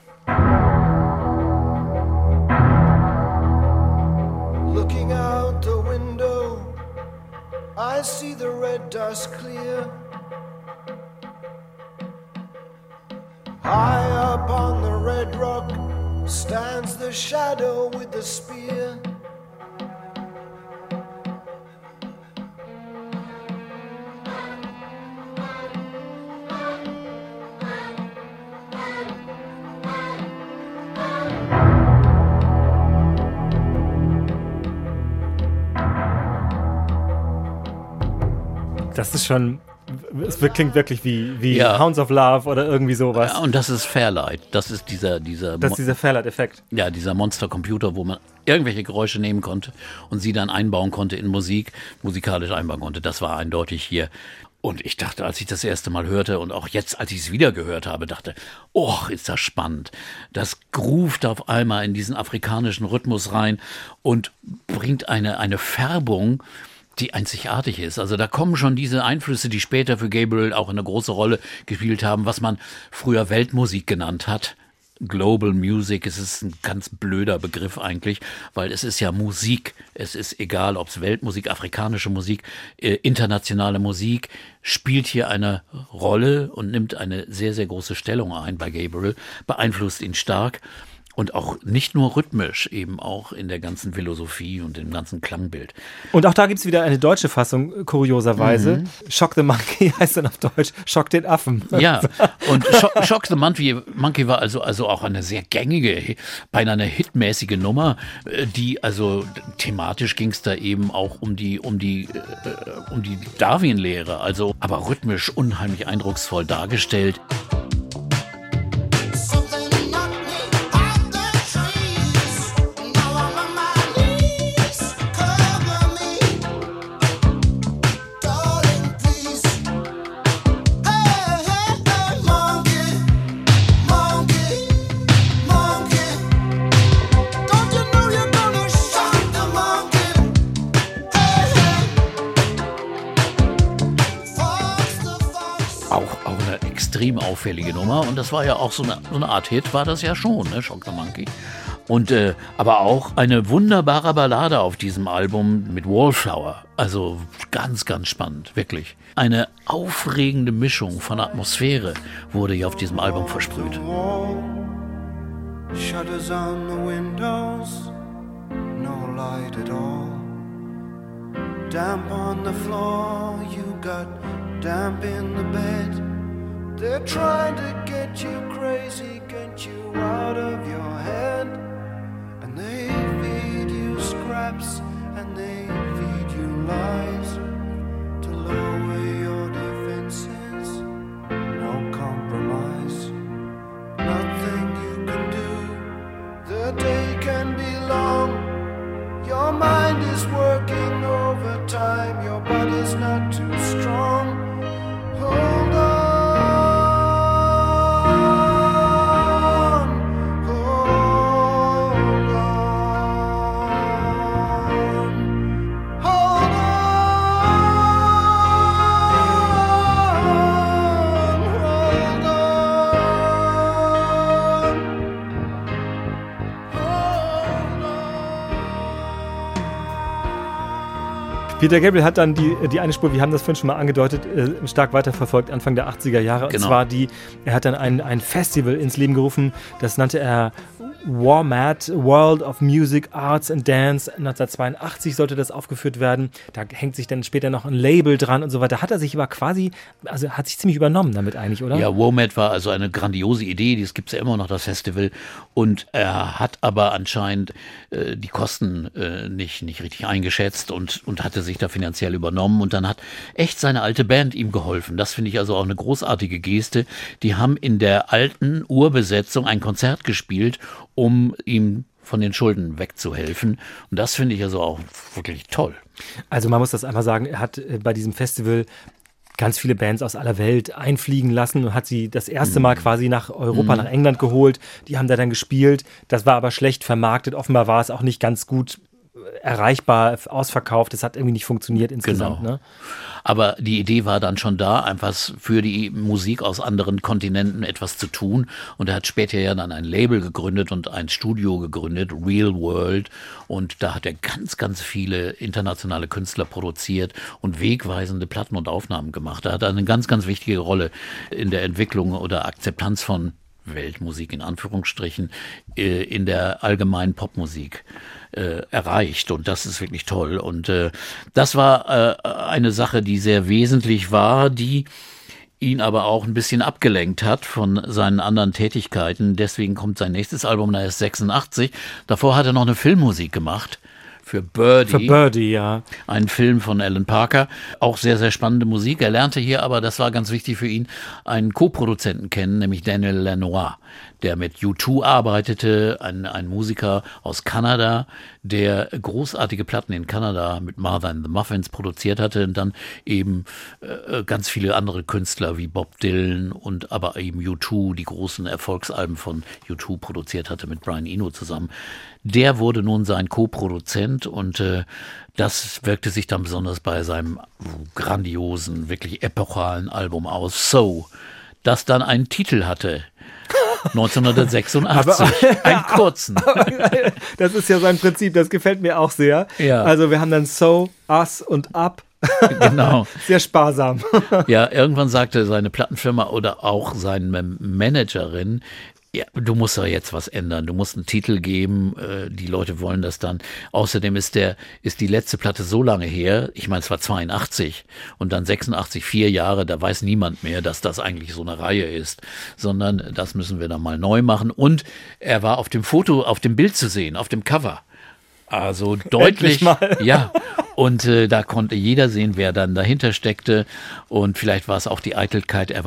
Looking out the window, I see the red dust clear. High up on the red rock stands the shadow with the spear. Das ist schon, es klingt wirklich wie ja. Hounds of Love oder irgendwie sowas. Ja, und das ist Fairlight. Das ist dieser Fairlight-Effekt. Ja, dieser Monstercomputer, wo man irgendwelche Geräusche nehmen konnte und sie dann einbauen konnte in Musik, musikalisch einbauen konnte. Das war eindeutig hier. Und ich dachte, als ich das erste Mal hörte und auch jetzt, als ich es wieder gehört habe, dachte, oh, ist das spannend. Das groovt auf einmal in diesen afrikanischen Rhythmus rein und bringt eine Färbung, die einzigartig ist. Also da kommen schon diese Einflüsse, die später für Gabriel auch eine große Rolle gespielt haben, was man früher Weltmusik genannt hat. Global Music, es ist ein ganz blöder Begriff eigentlich, weil es ist ja Musik. Es ist egal, ob es Weltmusik, afrikanische Musik, internationale Musik, spielt hier eine Rolle und nimmt eine sehr, sehr große Stellung ein bei Gabriel, beeinflusst ihn stark und auch nicht nur rhythmisch, eben auch in der ganzen Philosophie und im ganzen Klangbild. Und auch da gibt es wieder eine deutsche Fassung, kurioserweise. Mhm. Shock the Monkey heißt dann auf Deutsch Schock den Affen. Ja, und Shock the Monkey war also auch eine sehr gängige, beinahe eine hitmäßige Nummer, die also thematisch ging es da eben auch um die Darwin-Lehre, also aber rhythmisch unheimlich eindrucksvoll dargestellt. Auffällige Nummer, und das war ja auch so eine Art Hit, war das ja schon, ne? Shock the Monkey. Und aber auch eine wunderbare Ballade auf diesem Album mit Wallflower. Also ganz, ganz spannend, wirklich. Eine aufregende Mischung von Atmosphäre wurde hier auf diesem Album versprüht. Shutters on the windows, no light at all. Damp on the floor, you got damp in the bed. They're trying to get you crazy, get you out of your head. And they feed you scraps, and they feed you lies to lower your defenses. No compromise, nothing you can do. The day can be long, your mind is working overtime, your body's not too strong. Hold on. Peter Gabriel hat dann die eine Spur, wir haben das vorhin schon mal angedeutet, stark weiterverfolgt, Anfang der 80er Jahre. Genau. Und zwar er hat dann ein Festival ins Leben gerufen, das nannte er WOMAD, World of Music, Arts and Dance. 1982 sollte das aufgeführt werden. Da hängt sich dann später noch ein Label dran und so weiter. Hat er sich aber hat sich ziemlich übernommen damit eigentlich, oder? Ja, WOMAD war also eine grandiose Idee. Das gibt es ja immer noch, das Festival. Und er hat aber anscheinend die Kosten nicht richtig eingeschätzt und hatte sich da finanziell übernommen. Und dann hat echt seine alte Band ihm geholfen. Das finde ich also auch eine großartige Geste. Die haben in der alten Urbesetzung ein Konzert gespielt, um ihm von den Schulden wegzuhelfen. Und das finde ich also auch wirklich toll. Also man muss das einfach sagen, er hat bei diesem Festival ganz viele Bands aus aller Welt einfliegen lassen und hat sie das erste Mal quasi nach Europa, nach England geholt. Die haben da dann gespielt. Das war aber schlecht vermarktet. Offenbar war es auch nicht ganz gut erreichbar, ausverkauft. Das hat irgendwie nicht funktioniert insgesamt. Genau. Ne? Aber die Idee war dann schon da, einfach für die Musik aus anderen Kontinenten etwas zu tun. Und er hat später ja dann ein Label gegründet und ein Studio gegründet, Real World. Und da hat er ganz, ganz viele internationale Künstler produziert und wegweisende Platten und Aufnahmen gemacht. Da hat er eine ganz, ganz wichtige Rolle in der Entwicklung oder Akzeptanz von Weltmusik in Anführungsstrichen in der allgemeinen Popmusik erreicht, und das ist wirklich toll, und das war eine Sache, die sehr wesentlich war, die ihn aber auch ein bisschen abgelenkt hat von seinen anderen Tätigkeiten. Deswegen kommt sein nächstes Album, da ist 86, davor hat er noch eine Filmmusik gemacht für Birdie. Für Birdie, ja. Ein Film von Alan Parker. Auch sehr, sehr spannende Musik. Er lernte hier aber, das war ganz wichtig für ihn, einen Co-Produzenten kennen, nämlich Daniel Lanois, der mit U2 arbeitete, ein Musiker aus Kanada, der großartige Platten in Kanada mit Martha and the Muffins produziert hatte und dann eben ganz viele andere Künstler wie Bob Dylan und aber eben U2, die großen Erfolgsalben von U2 produziert hatte mit Brian Eno zusammen. Der wurde nun sein Co-Produzent und das wirkte sich dann besonders bei seinem grandiosen, wirklich epochalen Album aus, So, das dann einen Titel hatte. 1986, aber, einen kurzen. Das ist ja sein Prinzip, das gefällt mir auch sehr. Ja. Also wir haben dann So, Us und Up. Genau. Sehr sparsam. Ja, irgendwann sagte seine Plattenfirma oder auch seine Managerin, ja, du musst da jetzt was ändern, du musst einen Titel geben, die Leute wollen das dann. Außerdem ist die letzte Platte so lange her, ich meine, es war 82 und dann 86, 4 Jahre, da weiß niemand mehr, dass das eigentlich so eine Reihe ist, sondern das müssen wir dann mal neu machen. Und er war auf dem Foto, auf dem Bild zu sehen, auf dem Cover. Also deutlich, mal. Ja. Und da konnte jeder sehen, wer dann dahinter steckte. Und vielleicht war es auch die Eitelkeit. Er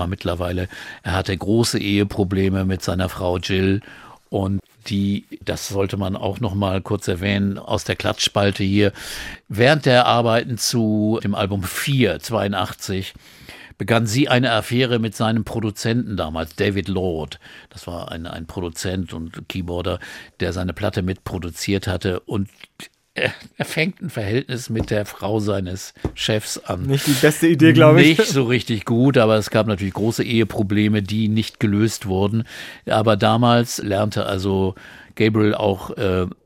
hatte große Eheprobleme mit seiner Frau Jill. Und die, das sollte man auch noch mal kurz erwähnen, aus der Klatschspalte hier. Während der Arbeiten zu dem Album 4, 82, begann sie eine Affäre mit seinem Produzenten damals, David Lord. Das war ein Produzent und Keyboarder, der seine Platte mitproduziert hatte. Und er fängt ein Verhältnis mit der Frau seines Chefs an. Nicht die beste Idee, glaube ich. Nicht so richtig gut, aber es gab natürlich große Eheprobleme, die nicht gelöst wurden. Aber damals lernte also Gabriel auch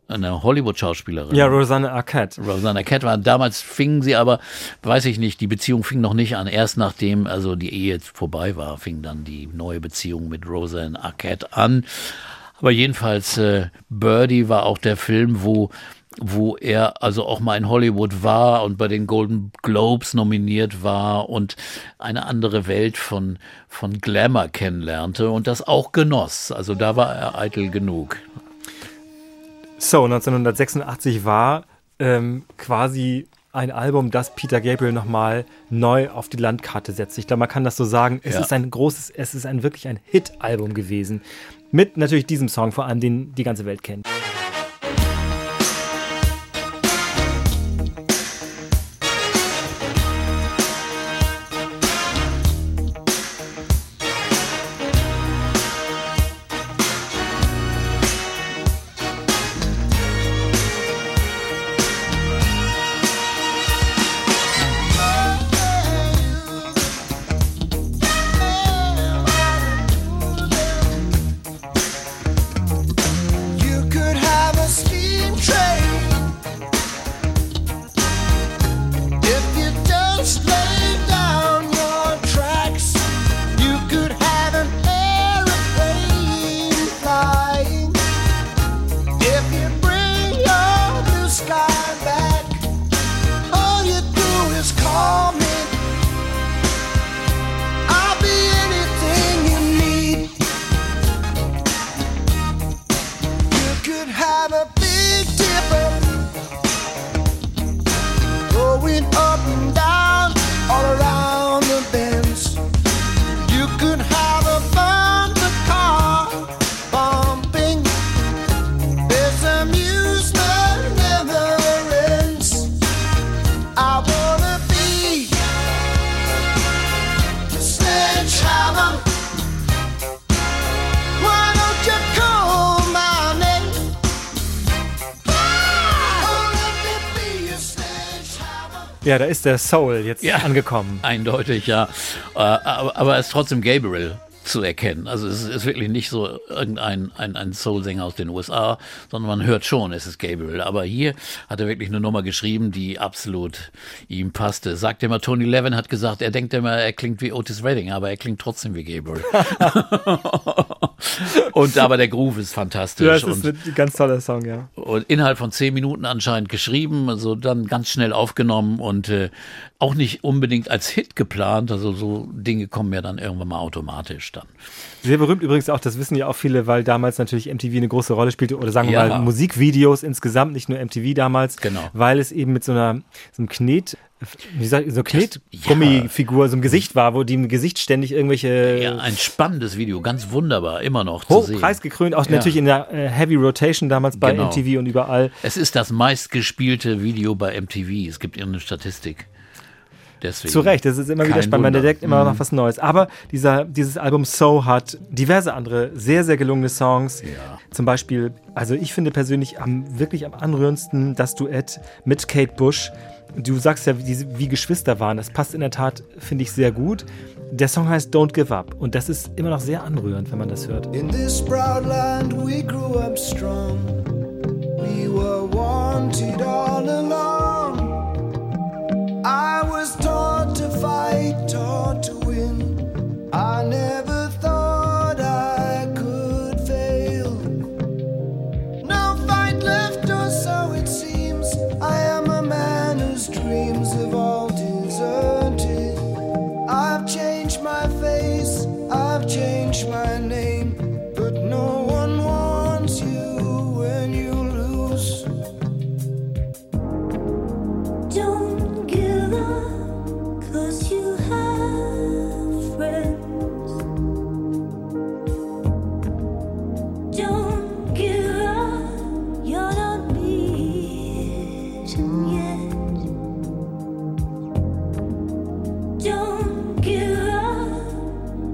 eine Hollywood-Schauspielerin. Ja, Rosanna Arquette. Rosanna Arquette war damals, fingen sie aber, weiß ich nicht, die Beziehung fing noch nicht an. Erst nachdem also die Ehe jetzt vorbei war, fing dann die neue Beziehung mit Rosanna Arquette an. Aber jedenfalls, Birdie war auch der Film, wo er also auch mal in Hollywood war und bei den Golden Globes nominiert war und eine andere Welt von Glamour kennenlernte und das auch genoss. Also da war er eitel genug. So, 1986 war quasi ein Album, das Peter Gabriel nochmal neu auf die Landkarte setzt. Ich glaube, man kann das so sagen. Es ist ein großes, es ist ein wirklich ein Hit-Album gewesen. Mit natürlich diesem Song, vor allem den die ganze Welt kennt. Ja, da ist der Soul jetzt angekommen. Eindeutig, ja. Aber er ist trotzdem Gabriel zu erkennen. Also es ist wirklich nicht so irgendein ein Soul-Sänger aus den USA, sondern man hört schon, es ist Gabriel. Aber hier hat er wirklich eine Nummer geschrieben, die absolut ihm passte. Sagt immer, Tony Levin hat gesagt, er denkt immer, er klingt wie Otis Redding, aber er klingt trotzdem wie Gabriel. Und aber der Groove ist fantastisch. Ja, das ist ein ganz toller Song, ja. Und innerhalb von 10 Minuten anscheinend geschrieben, also dann ganz schnell aufgenommen und auch nicht unbedingt als Hit geplant. Also so Dinge kommen ja dann irgendwann mal automatisch. entstanden. Sehr berühmt übrigens auch, das wissen ja auch viele, weil damals natürlich MTV eine große Rolle spielte, oder sagen wir mal Musikvideos insgesamt, nicht nur MTV damals, weil es eben mit so einem Knet, wie gesagt, so Knetgummifigur, so ein Gesicht war, wo die im Gesicht ständig irgendwelche... Ja, ein spannendes Video, ganz wunderbar, immer noch zu sehen. Preisgekrönt, auch natürlich in der Heavy Rotation damals bei MTV und überall. Es ist das meistgespielte Video bei MTV, es gibt irgendeine Statistik. Deswegen. Zu Recht, das ist immer wieder spannend, man entdeckt immer noch was Neues. Aber dieses Album So hat diverse andere sehr, sehr gelungene Songs. Ja. Zum Beispiel, also ich finde persönlich wirklich am anrührendsten das Duett mit Kate Bush. Du sagst ja, wie Geschwister waren. Das passt in der Tat, finde ich, sehr gut. Der Song heißt Don't Give Up und das ist immer noch sehr anrührend, wenn man das hört. In this proud land we grew up strong. We were wanted all along. I was taught to fight, taught to win. I never thought I could fail. No fight left, or so it seems. I am a man whose dreams have all deserted. I've changed my face, I've changed my name, but no one wants you when you lose. Don't give up, 'cause you have friends. Don't give up, you're not beaten yet. Don't give up,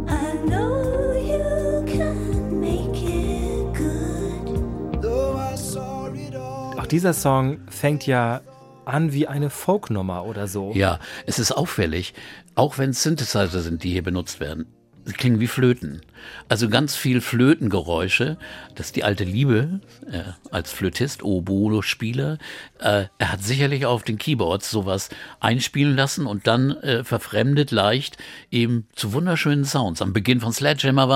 I know you can make it good. Though I saw it all. Auch dieser Song fängt ja an wie eine Folknummer oder so. Ja, es ist auffällig, auch wenn es Synthesizer sind, die hier benutzt werden. Sie klingen wie Flöten. Also ganz viel Flötengeräusche. Das ist die alte Liebe als Flötist, Oboe-Spieler. Er hat sicherlich auf den Keyboards sowas einspielen lassen und dann verfremdet leicht eben zu wunderschönen Sounds. Am Beginn von Sledgehammer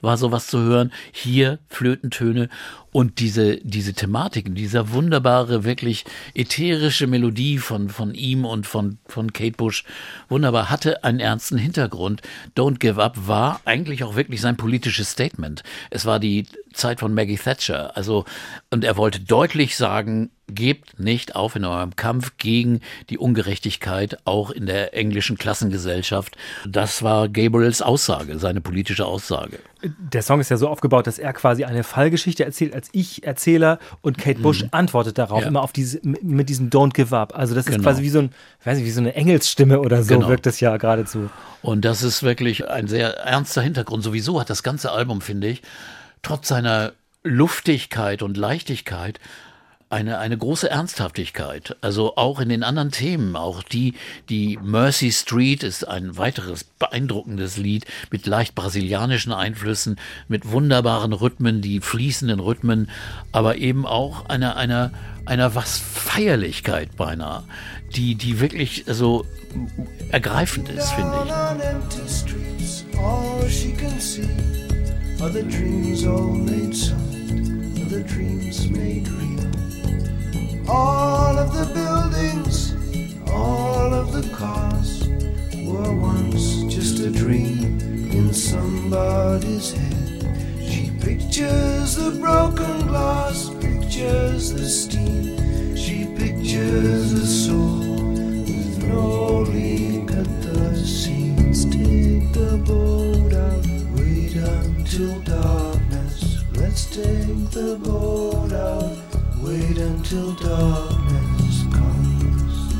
war sowas zu hören. Hier Flötentöne und diese Thematiken, dieser wunderbare, wirklich ätherische Melodie von ihm und von Kate Bush. Wunderbar, hatte einen ernsten Hintergrund. Don't Give Up war eigentlich auch wirklich sein politisches Statement. Es war die Zeit von Maggie Thatcher. Also, und er wollte deutlich sagen, gebt nicht auf in eurem Kampf gegen die Ungerechtigkeit, auch in der englischen Klassengesellschaft. Das war Gabriels Aussage, seine politische Aussage. Der Song ist ja so aufgebaut, dass er quasi eine Fallgeschichte erzählt als Ich-Erzähler und Kate Bush antwortet darauf immer auf mit diesem Don't Give Up. Also das ist quasi wie so ein, weiß nicht, wie so eine Engelsstimme oder so wirkt das ja geradezu. Und das ist wirklich ein sehr ernster Hintergrund. Sowieso hat das ganze Album, finde ich, trotz seiner Luftigkeit und Leichtigkeit eine große Ernsthaftigkeit, also auch in den anderen Themen, auch die Mercy Street ist ein weiteres beeindruckendes Lied mit leicht brasilianischen Einflüssen, mit wunderbaren Rhythmen, die fließenden Rhythmen, aber eben auch einer was Feierlichkeit beinahe, die wirklich so ergreifend ist, finde ich. All of the buildings, all of the cars were once just a dream in somebody's head. She pictures the broken glass, pictures the steam. She pictures a soul with no leak at the seams. Take the boat out, wait until darkness. Let's take the boat out. Wait until darkness comes.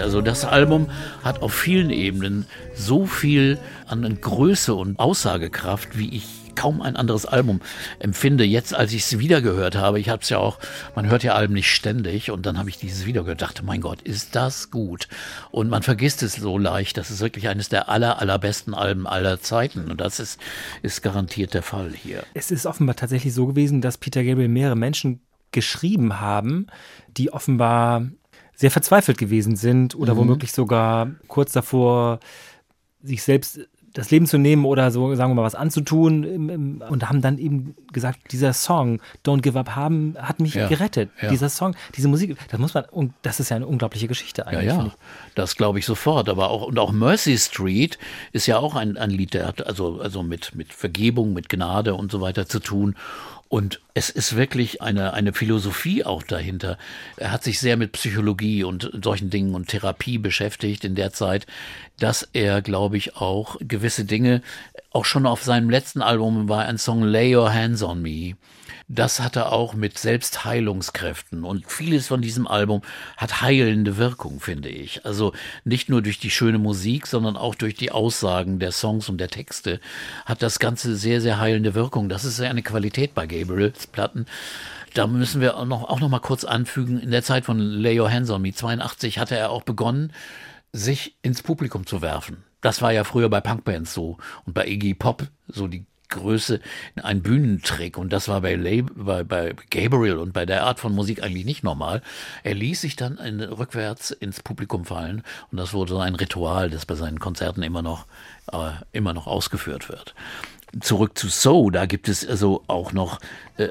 Also das Album hat auf vielen Ebenen so viel an Größe und Aussagekraft, wie ich kaum ein anderes Album empfinde. Jetzt, als ich es wieder gehört habe, ich habe es ja auch, man hört ja Alben nicht ständig und dann habe ich dieses wieder gehört, dachte, mein Gott, ist das gut. Und man vergisst es so leicht. Das ist wirklich eines der allerbesten Alben aller Zeiten und das ist garantiert der Fall hier. Es ist offenbar tatsächlich so gewesen, dass Peter Gabriel mehrere Menschen geschrieben haben, die offenbar sehr verzweifelt gewesen sind oder womöglich sogar kurz davor sich selbst das Leben zu nehmen oder so, sagen wir mal, was anzutun, und haben dann eben gesagt, dieser Song, Don't Give Up, hat mich gerettet. Ja. Dieser Song, diese Musik, das muss man, und das ist ja eine unglaubliche Geschichte eigentlich. Ja, ja. Das glaube ich sofort, aber auch, und auch Mercy Street ist ja auch ein Lied, der hat also mit Vergebung, mit Gnade und so weiter zu tun. Und es ist wirklich eine Philosophie auch dahinter. Er hat sich sehr mit Psychologie und solchen Dingen und Therapie beschäftigt in der Zeit, dass er, glaube ich, auch gewisse Dinge, auch schon auf seinem letzten Album war ein Song Lay Your Hands on Me. Das hat er auch mit Selbstheilungskräften, und vieles von diesem Album hat heilende Wirkung, finde ich. Also nicht nur durch die schöne Musik, sondern auch durch die Aussagen der Songs und der Texte hat das Ganze sehr, sehr heilende Wirkung. Das ist eine Qualität bei Gabriels Platten. Da müssen wir auch noch mal kurz anfügen, in der Zeit von Lay Your Hands on Me, 82, hatte er auch begonnen, sich ins Publikum zu werfen. Das war ja früher bei Punkbands so und bei Iggy Pop so die Größe, ein Bühnentrick, und das war bei Gabriel und bei der Art von Musik eigentlich nicht normal. Er ließ sich dann rückwärts ins Publikum fallen, und das wurde so ein Ritual, das bei seinen Konzerten immer noch ausgeführt wird. Zurück zu So, da gibt es also auch noch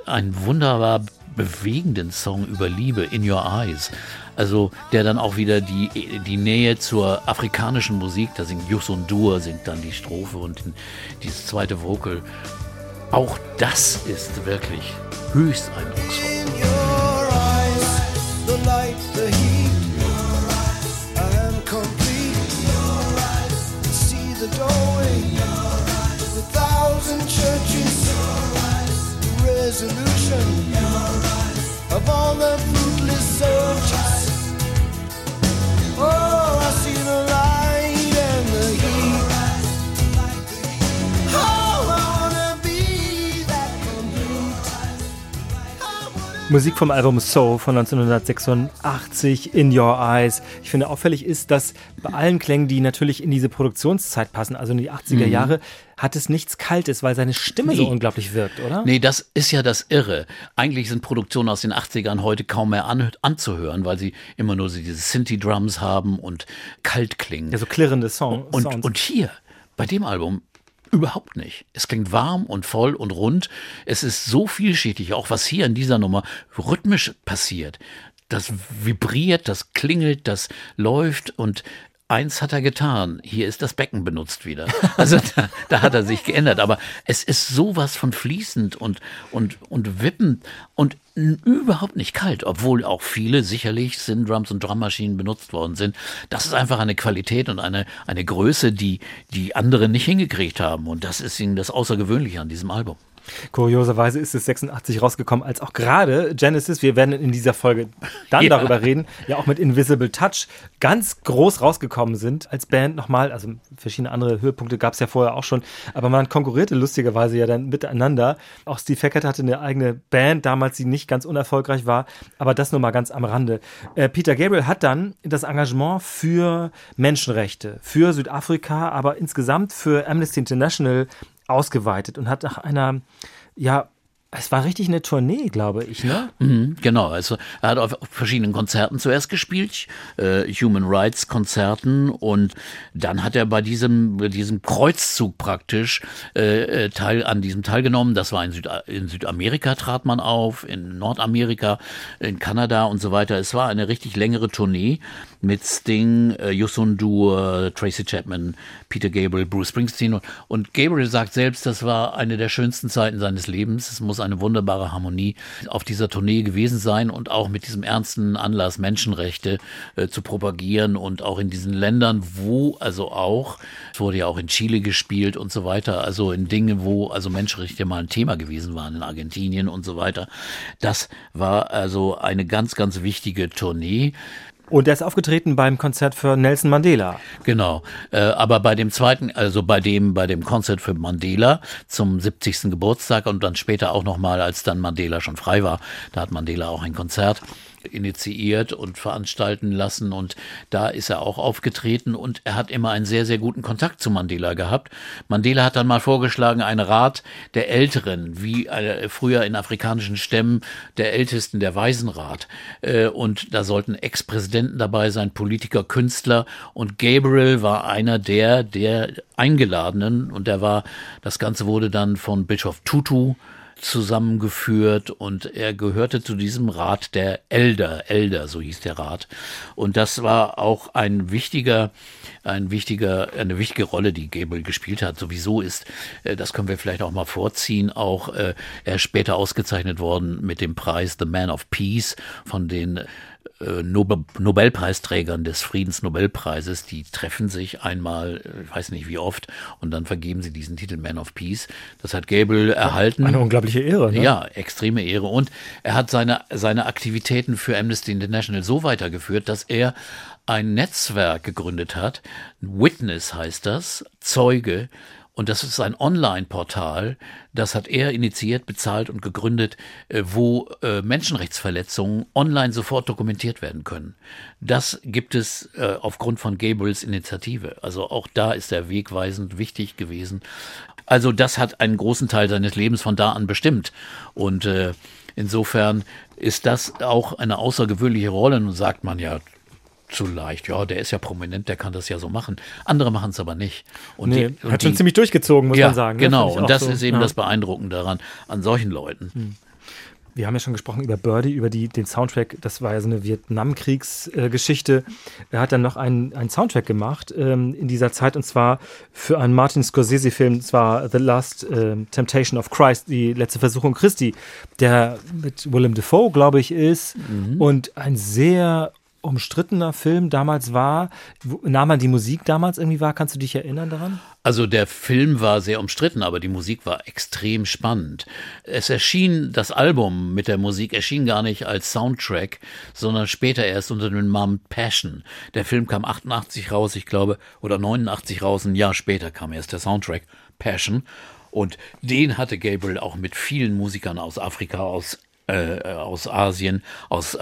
einen wunderbar bewegenden Song über Liebe, In Your Eyes, also der dann auch wieder die Nähe zur afrikanischen Musik, da singt Youssou N'Dour, singt dann die Strophe und dieses zweite Vocal. Auch das ist wirklich höchst eindrucksvoll. In your eyes, the light, the heat, your eyes, I am complete, your eyes, see the doorway, your eyes, the thousand churches, your eyes, the resolution, your of all the fruitless searches. Oh, I see the light and the heat. Oh, I wanna be that complete. Musik vom Album So von 1986, In Your Eyes. Ich finde, auffällig ist, dass bei allen Klängen, die natürlich in diese Produktionszeit passen, also in die 80er Jahre, hat es nichts Kaltes, weil seine Stimme so unglaublich wirkt, oder? Nee, das ist ja das Irre. Eigentlich sind Produktionen aus den 80ern heute kaum mehr anzuhören, weil sie immer nur diese Synthi-Drums haben und kalt klingen. Ja, so klirrende Songs. Und hier, bei dem Album, überhaupt nicht. Es klingt warm und voll und rund. Es ist so vielschichtig, auch was hier in dieser Nummer rhythmisch passiert. Das vibriert, das klingelt, das läuft, und eins hat er getan, hier ist das Becken benutzt wieder. Also da hat er sich geändert, aber es ist sowas von fließend und wippend und überhaupt nicht kalt, obwohl auch viele sicherlich Syndrums und Drummaschinen benutzt worden sind. Das ist einfach eine Qualität und eine Größe, die andere nicht hingekriegt haben, und das ist ihnen das Außergewöhnliche an diesem Album. Kurioserweise ist es 86 rausgekommen, als auch gerade Genesis, wir werden in dieser Folge dann darüber reden, ja auch mit Invisible Touch ganz groß rausgekommen sind als Band nochmal. Also verschiedene andere Höhepunkte gab es ja vorher auch schon, aber man konkurrierte lustigerweise ja dann miteinander. Auch Steve Hackett hatte eine eigene Band damals, die nicht ganz unerfolgreich war, aber das nur mal ganz am Rande. Peter Gabriel hat dann das Engagement für Menschenrechte, für Südafrika, aber insgesamt für Amnesty International ausgeweitet und hat nach einer, ja, es war richtig eine Tournee, glaube ich, ne? Mhm, genau, also er hat auf verschiedenen Konzerten zuerst gespielt, Human Rights Konzerten, und dann hat er bei diesem Kreuzzug praktisch teilgenommen. Das war in Südamerika trat man auf, in Nordamerika, in Kanada und so weiter. Es war eine richtig längere Tournee mit Sting, Youssou N'Dour, Tracy Chapman, Peter Gabriel, Bruce Springsteen, und Gabriel sagt selbst, das war eine der schönsten Zeiten seines Lebens. Es muss eine wunderbare Harmonie auf dieser Tournee gewesen sein, und auch mit diesem ernsten Anlass, Menschenrechte zu propagieren, und auch in diesen Ländern, wo also auch, es wurde ja auch in Chile gespielt und so weiter, also in Dingen, wo also Menschenrechte mal ein Thema gewesen waren, in Argentinien und so weiter. Das war also eine ganz, ganz wichtige Tournee. Und er ist aufgetreten beim Konzert für Nelson Mandela. Genau, aber bei dem zweiten, also bei dem Konzert für Mandela zum 70. Geburtstag und dann später auch nochmal, als dann Mandela schon frei war, da hat Mandela auch ein Konzert initiiert und veranstalten lassen und da ist er auch aufgetreten und er hat immer einen sehr, sehr guten Kontakt zu Mandela gehabt. Mandela hat dann mal vorgeschlagen, einen Rat der Älteren, wie früher in afrikanischen Stämmen der Ältesten, der Waisenrat. Und da sollten Ex-Präsidenten dabei sein, Politiker, Künstler und Gabriel war einer der Eingeladenen und der war, das Ganze wurde dann von Bischof Tutu zusammengeführt und er gehörte zu diesem Rat der Elder, so hieß der Rat. Und das war auch eine wichtige Rolle, die Gabriel gespielt hat. Sowieso ist, das können wir vielleicht auch mal vorziehen, auch er ist später ausgezeichnet worden mit dem Preis The Man of Peace von den Nobelpreisträgern des Friedensnobelpreises, die treffen sich einmal, ich weiß nicht wie oft, und dann vergeben sie diesen Titel Man of Peace. Das hat Gabriel erhalten. Eine unglaubliche Ehre, ne? Ja, extreme Ehre. Und er hat seine Aktivitäten für Amnesty International so weitergeführt, dass er ein Netzwerk gegründet hat. Witness heißt das, Zeuge. Und das ist ein Online-Portal, das hat er initiiert, bezahlt und gegründet, wo Menschenrechtsverletzungen online sofort dokumentiert werden können. Das gibt es aufgrund von Gabriels Initiative. Also auch da ist er wegweisend wichtig gewesen. Also das hat einen großen Teil seines Lebens von da an bestimmt. Und insofern ist das auch eine außergewöhnliche Rolle. Nun sagt man ja zu leicht, ja, der ist ja prominent, der kann das ja so machen. Andere machen es aber nicht. Und hat schon ziemlich durchgezogen, muss man sagen. Genau, und das ist eben das Beeindruckende daran, an solchen Leuten. Hm. Wir haben ja schon gesprochen über Birdie, über den Soundtrack, das war ja so eine Vietnamkriegsgeschichte. Er hat dann noch einen Soundtrack gemacht in dieser Zeit, und zwar für einen Martin Scorsese-Film, und zwar The Last Temptation of Christ, die letzte Versuchung Christi, der mit Willem Dafoe, glaube ich, ist, und ein sehr umstrittener Film damals war. Nahm man die Musik damals irgendwie wahr? Kannst du dich erinnern daran? Also der Film war sehr umstritten, aber die Musik war extrem spannend. Es erschien, das Album mit der Musik erschien gar nicht als Soundtrack, sondern später erst unter dem Namen Passion. Der Film kam 88 raus, ich glaube, oder 89 raus, ein Jahr später kam erst der Soundtrack Passion. Und den hatte Gabriel auch mit vielen Musikern aus Afrika, aus Asien, aus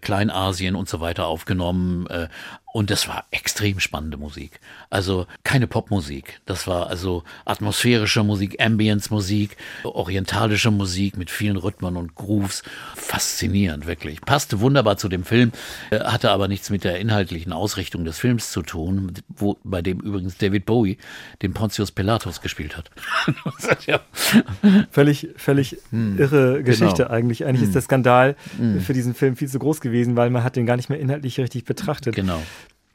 Kleinasien und so weiter aufgenommen. Und das war extrem spannende Musik. Also keine Popmusik. Das war also atmosphärische Musik, Ambience-Musik, orientalische Musik mit vielen Rhythmen und Grooves. Faszinierend, wirklich. Passte wunderbar zu dem Film, hatte aber nichts mit der inhaltlichen Ausrichtung des Films zu tun, bei dem übrigens David Bowie den Pontius Pilatus gespielt hat. Ja. Völlig irre Geschichte eigentlich. Eigentlich ist der Skandal für diesen Film viel zu groß gewesen, weil man hat den gar nicht mehr inhaltlich richtig betrachtet. Genau.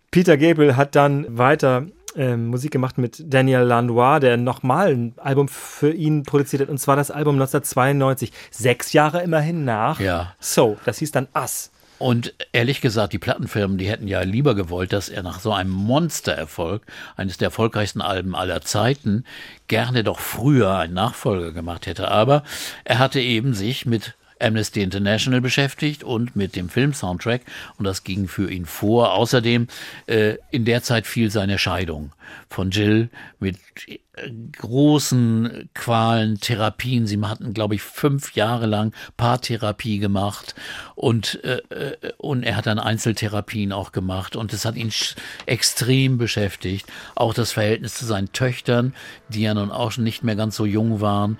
Peter Gabriel hat dann weiter Musik gemacht mit Daniel Lanois, der nochmal ein Album für ihn produziert hat, und zwar das Album 1992, 6 Jahre immerhin nach. Ja. So, das hieß dann Us. Und ehrlich gesagt, die Plattenfirmen, die hätten ja lieber gewollt, dass er nach so einem Monstererfolg, eines der erfolgreichsten Alben aller Zeiten, gerne doch früher einen Nachfolger gemacht hätte. Aber er hatte eben sich mit Amnesty International beschäftigt und mit dem Film-Soundtrack, und das ging für ihn vor. Außerdem in der Zeit fiel seine Scheidung von Jill mit großen Qualen, Therapien. Sie hatten, glaube ich, 5 Jahre lang Paartherapie gemacht, und er hat dann Einzeltherapien auch gemacht, und das hat ihn extrem beschäftigt. Auch das Verhältnis zu seinen Töchtern, die ja nun auch schon nicht mehr ganz so jung waren.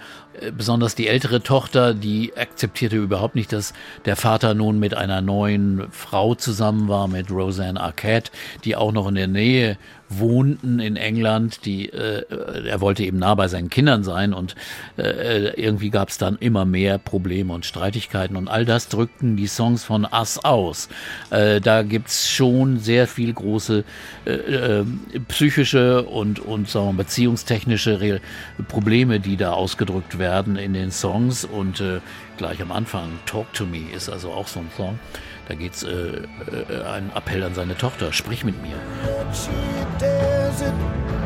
Besonders die ältere Tochter, die akzeptierte überhaupt nicht, dass der Vater nun mit einer neuen Frau zusammen war, mit Roseanne Arquette, die auch noch in der Nähe wohnten in England. Er wollte eben nah bei seinen Kindern sein, und irgendwie gab es dann immer mehr Probleme und Streitigkeiten, und all das drückten die Songs von Us aus. Da gibt's schon sehr viel große psychische und sagen wir mal, beziehungstechnische Probleme, die da ausgedrückt werden in den Songs, und gleich am Anfang Talk to Me ist also auch so ein Song. Da geht's ein Appell an seine Tochter: Sprich mit mir.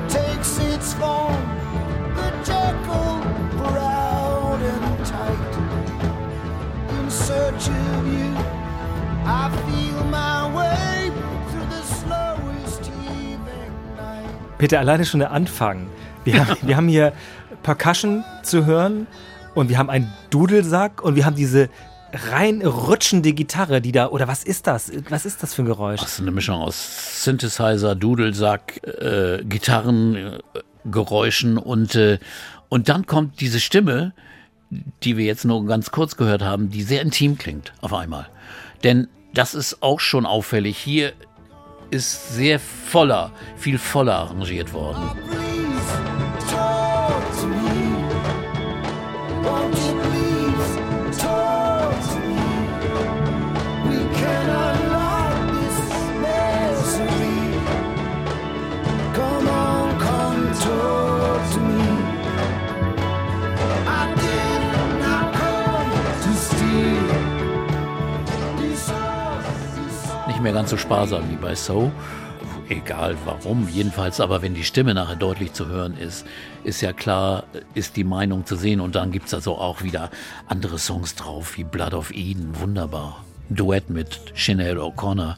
Takes its form, the jackal proud and tight. In search of you, I feel my way through the slowest evening night. Peter, alleine schon der Anfang. Wir haben hier Percussion zu hören, und wir haben einen Dudelsack, und wir haben diese reinrutschende Gitarre, die da, oder was ist das? Was ist das für ein Geräusch? Das ist eine Mischung aus Synthesizer, Dudelsack, Gitarrengeräuschen und dann kommt diese Stimme, die wir jetzt nur ganz kurz gehört haben, die sehr intim klingt auf einmal. Denn das ist auch schon auffällig. Hier ist sehr voller, viel voller arrangiert worden. Mehr ganz so sparsam wie bei Soul. Egal warum, jedenfalls, aber wenn die Stimme nachher deutlich zu hören ist, ist ja klar, ist die Meinung zu sehen und dann gibt es also auch wieder andere Songs drauf, wie Blood of Eden, wunderbar. Ein Duett mit Sinead O'Connor.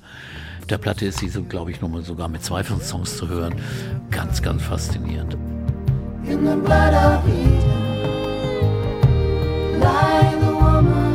Auf der Platte ist sie, so, glaube ich, nur sogar mit 2 Songs zu hören. Ganz, ganz faszinierend. In the blood of Eden, lie the woman.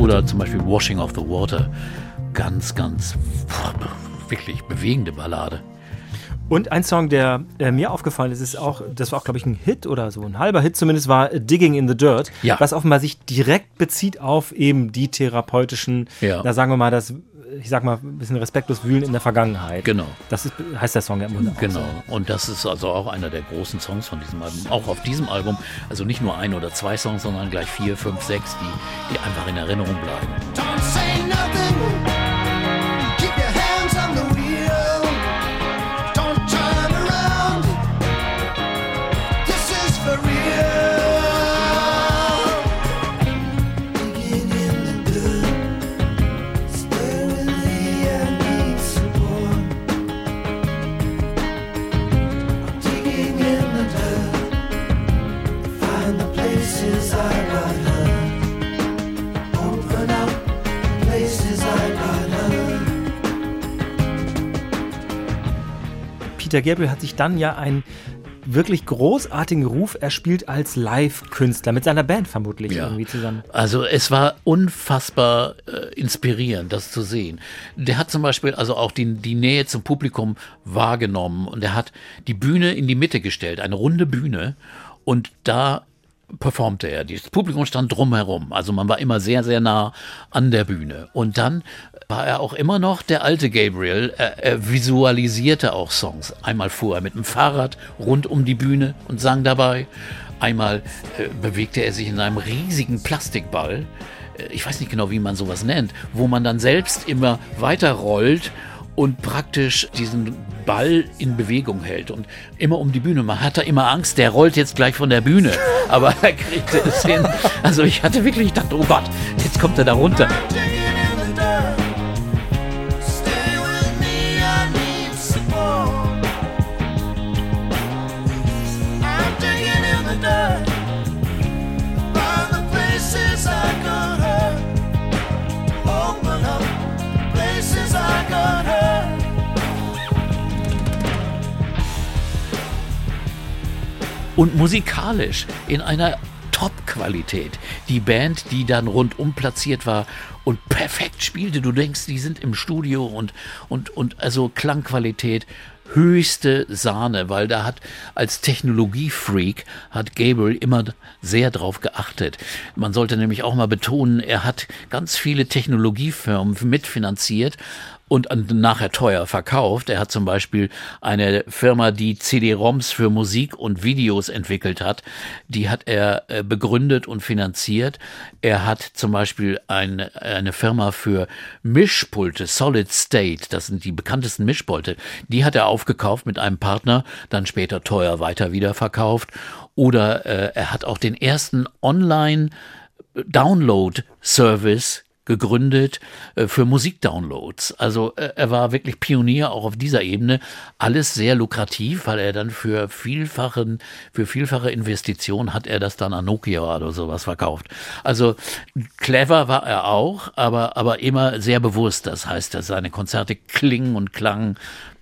Oder zum Beispiel Washing of the Water. Ganz, ganz wirklich bewegende Ballade. Und ein Song, der mir aufgefallen ist, ist auch, das war auch, glaube ich, ein Hit oder so, ein halber Hit zumindest, war Digging in the Dirt, ja. Was offenbar sich direkt bezieht auf eben die therapeutischen, ja. Da sagen wir mal, das, ich sag mal, ein bisschen respektlos wühlen in der Vergangenheit. Genau. Das ist, heißt der Song ja im Grunde auch. Genau. So. Und das ist also auch einer der großen Songs von diesem Album. Auch auf diesem Album, also nicht nur 1 oder 2 Songs, sondern gleich 4, 5, 6, die einfach in Erinnerung bleiben. Don't say nothing. Peter Gabriel hat sich dann ja einen wirklich großartigen Ruf erspielt als Live-Künstler, mit seiner Band vermutlich irgendwie zusammen. Also es war unfassbar inspirierend, das zu sehen. Der hat zum Beispiel also auch die Nähe zum Publikum wahrgenommen und er hat die Bühne in die Mitte gestellt, eine runde Bühne, und da performte er. Das Publikum stand drumherum, also man war immer sehr, sehr nah an der Bühne. Und dann war er auch immer noch der alte Gabriel, er visualisierte auch Songs. Einmal fuhr er mit dem Fahrrad rund um die Bühne und sang dabei, einmal bewegte er sich in einem riesigen Plastikball, ich weiß nicht genau, wie man sowas nennt, wo man dann selbst immer weiter rollt und praktisch diesen Ball in Bewegung hält und immer um die Bühne. Man hat da immer Angst, der rollt jetzt gleich von der Bühne, aber er kriegt es hin. Also ich hatte wirklich gedacht, oh Gott, jetzt kommt er da runter. Und musikalisch in einer Top-Qualität. Die Band, die dann rundum platziert war und perfekt spielte. Du denkst, die sind im Studio und also Klangqualität höchste Sahne, weil da hat als Technologiefreak hat Gabriel immer sehr drauf geachtet. Man sollte nämlich auch mal betonen, er hat ganz viele Technologiefirmen mitfinanziert und nachher teuer verkauft. Er hat zum Beispiel eine Firma, die CD-ROMs für Musik und Videos entwickelt hat. Die hat er begründet und finanziert. Er hat zum Beispiel eine Firma für Mischpulte, Solid State, das sind die bekanntesten Mischpulte. Die hat er aufgekauft mit einem Partner, dann später teuer weiter wieder verkauft. Oder er hat auch den ersten Online-Download-Service gegründet für Musikdownloads. Also er war wirklich Pionier auch auf dieser Ebene. Alles sehr lukrativ, weil er dann für vielfache Investitionen hat er das dann an Nokia oder sowas verkauft. Also clever war er auch, aber immer sehr bewusst. Das heißt, dass seine Konzerte klingen und klangen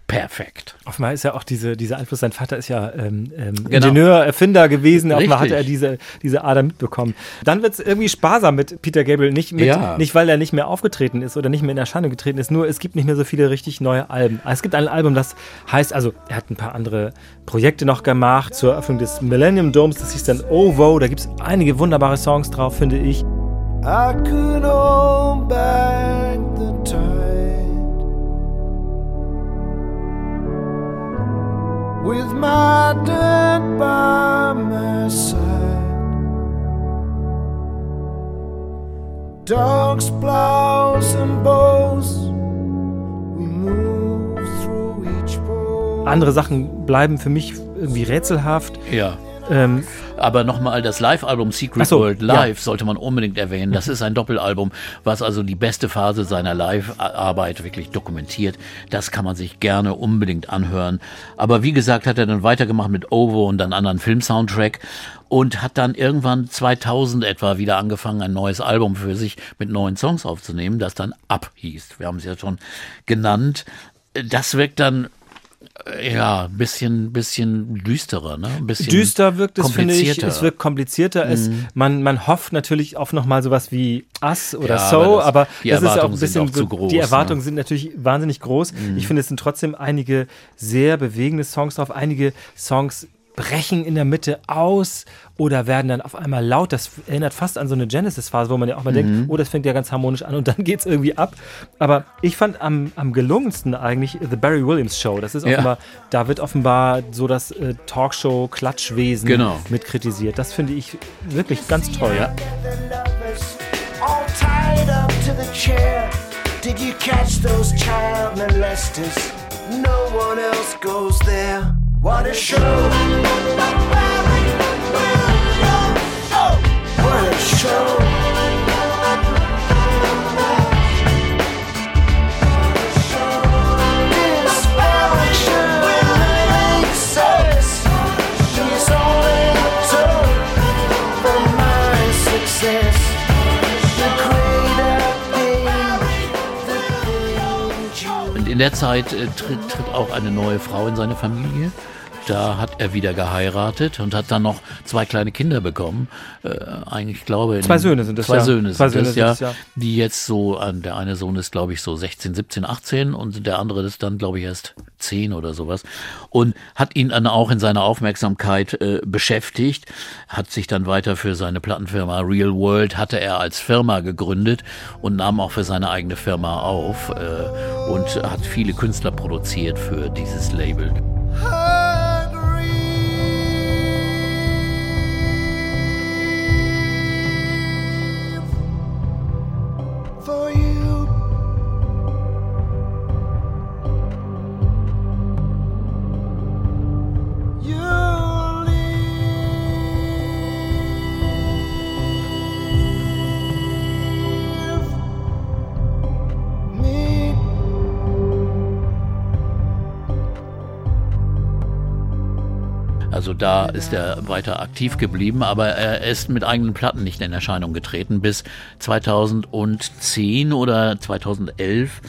perfekt. Offenbar ist ja auch dieser Einfluss, sein Vater ist ja genau. Ingenieur, Erfinder gewesen, offenbar hat er diese Ader mitbekommen. Dann wird es irgendwie sparsam mit Peter Gabriel, nicht weil er nicht mehr aufgetreten ist oder nicht mehr in Erscheinung getreten ist, nur es gibt nicht mehr so viele richtig neue Alben. Es gibt ein Album, das heißt, also er hat ein paar andere Projekte noch gemacht zur Eröffnung des Millennium Domes, das hieß dann Oh Wow, da gibt es einige wunderbare Songs drauf, finde ich. I could hold back the time with my dad by my side, dogs, plows and bows, we move through each pole. Andere Sachen bleiben für mich irgendwie rätselhaft. Ja. Aber nochmal, das Live-Album Secret World Live sollte man unbedingt erwähnen. Das ist ein Doppelalbum, was also die beste Phase seiner Live-Arbeit wirklich dokumentiert. Das kann man sich gerne unbedingt anhören. Aber wie gesagt, hat er dann weitergemacht mit Ovo und dann anderen Film-Soundtrack und hat dann irgendwann 2000 etwa wieder angefangen, ein neues Album für sich mit neuen Songs aufzunehmen, das dann Up hieß. Wir haben es ja schon genannt. Das wirkt dann ja, ein bisschen düsterer, ne? Ein bisschen düster wirkt es, finde ich. Es wirkt komplizierter. Man hofft natürlich auf nochmal sowas wie Us oder ja, So, aber das ist ja auch ein bisschen auch zu groß. Die Erwartungen sind natürlich wahnsinnig groß. Ich finde, es sind trotzdem einige sehr bewegende Songs drauf. Einige Songs brechen in der Mitte aus oder werden dann auf einmal laut. Das erinnert fast an so eine Genesis-Phase, wo man ja auch mal denkt, oh, das fängt ja ganz harmonisch an und dann geht's irgendwie ab. Aber ich fand am gelungensten eigentlich The Barry Williams Show. Das ist offenbar, da wird offenbar so das Talkshow-Klatschwesen mit kritisiert. Das finde ich wirklich ganz toll. Ja. What a show! Oh, what a show! Und in der Zeit tritt auch eine neue Frau in seine Familie. Da hat er wieder geheiratet und hat dann noch zwei kleine Kinder bekommen. Eigentlich glaube ich. Zwei Söhne sind das. Die jetzt so, der eine Sohn ist, glaube ich, so 16, 17, 18 und der andere ist dann, glaube ich, erst 10 oder sowas. Und hat ihn dann auch in seiner Aufmerksamkeit beschäftigt, hat sich dann weiter für seine Plattenfirma Real World, hatte er als Firma gegründet und nahm auch für seine eigene Firma auf und hat viele Künstler produziert für dieses Label. Also da ist er weiter aktiv geblieben, aber er ist mit eigenen Platten nicht in Erscheinung getreten. Bis 2010 oder 2011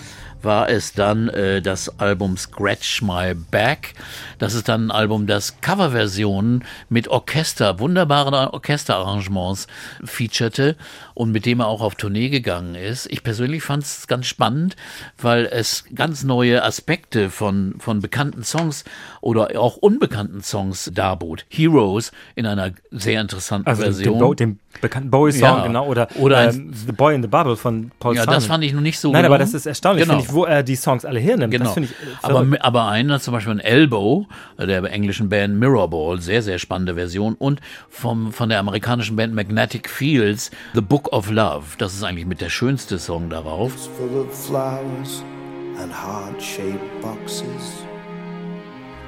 war es dann das Album Scratch My Back. Das ist dann ein Album, das Coverversionen mit Orchester, wunderbaren Orchesterarrangements featurete und mit dem er auch auf Tournee gegangen ist. Ich persönlich fand es ganz spannend, weil es ganz neue Aspekte von bekannten Songs oder auch unbekannten Songs darbot. Heroes in einer sehr interessanten Version. Also den bekannten Bowie-Song, genau. Oder The Boy in the Bubble von Paul Simon. Ja, das fand ich noch nicht so gelungen. Aber das ist erstaunlich, finde ich, wo er die Songs alle hernimmt. Genau. Das finde ich aber einer, zum Beispiel ein Elbow, der englischen Band Mirrorball, sehr, sehr spannende Version. Und von der amerikanischen Band Magnetic Fields, The Book of Love. Das ist eigentlich mit der schönste Song darauf. It's full of flowers and heart-shaped boxes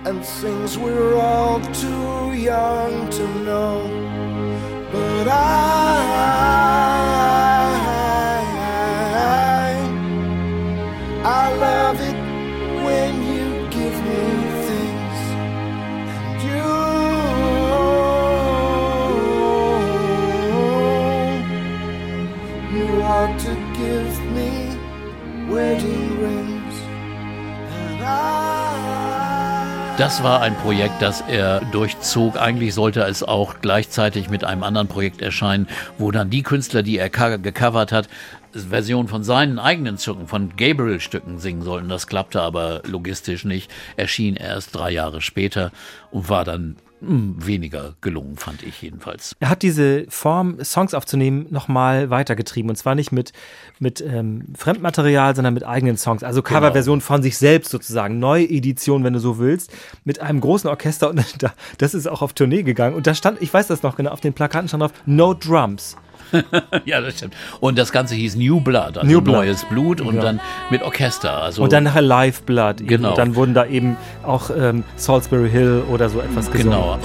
and things we're all too young to know, but I to give me wedding rings and I. Das war ein Projekt, das er durchzog. Eigentlich sollte es auch gleichzeitig mit einem anderen Projekt erscheinen, wo dann die Künstler, die er gecovert hat, Version von seinen eigenen Stücken, von Gabriel-Stücken singen sollten. Das klappte aber logistisch nicht. Erschien erst 3 Jahre später und war dann weniger gelungen, fand ich jedenfalls. Er hat diese Form, Songs aufzunehmen, nochmal weitergetrieben. Und zwar nicht mit Fremdmaterial, sondern mit eigenen Songs. Also Coverversion von sich selbst sozusagen. Neuedition, wenn du so willst. Mit einem großen Orchester. Und das ist auch auf Tournee gegangen. Und da stand, ich weiß das noch genau, auf den Plakaten stand drauf, No Drums. Ja, das stimmt. Und das Ganze hieß New Blood, also New Blood. Neues Blut und dann mit Orchester. Also und dann nachher Live Blood. Eben. Genau. Und dann wurden da eben auch Solsbury Hill oder so etwas gesungen. Genau.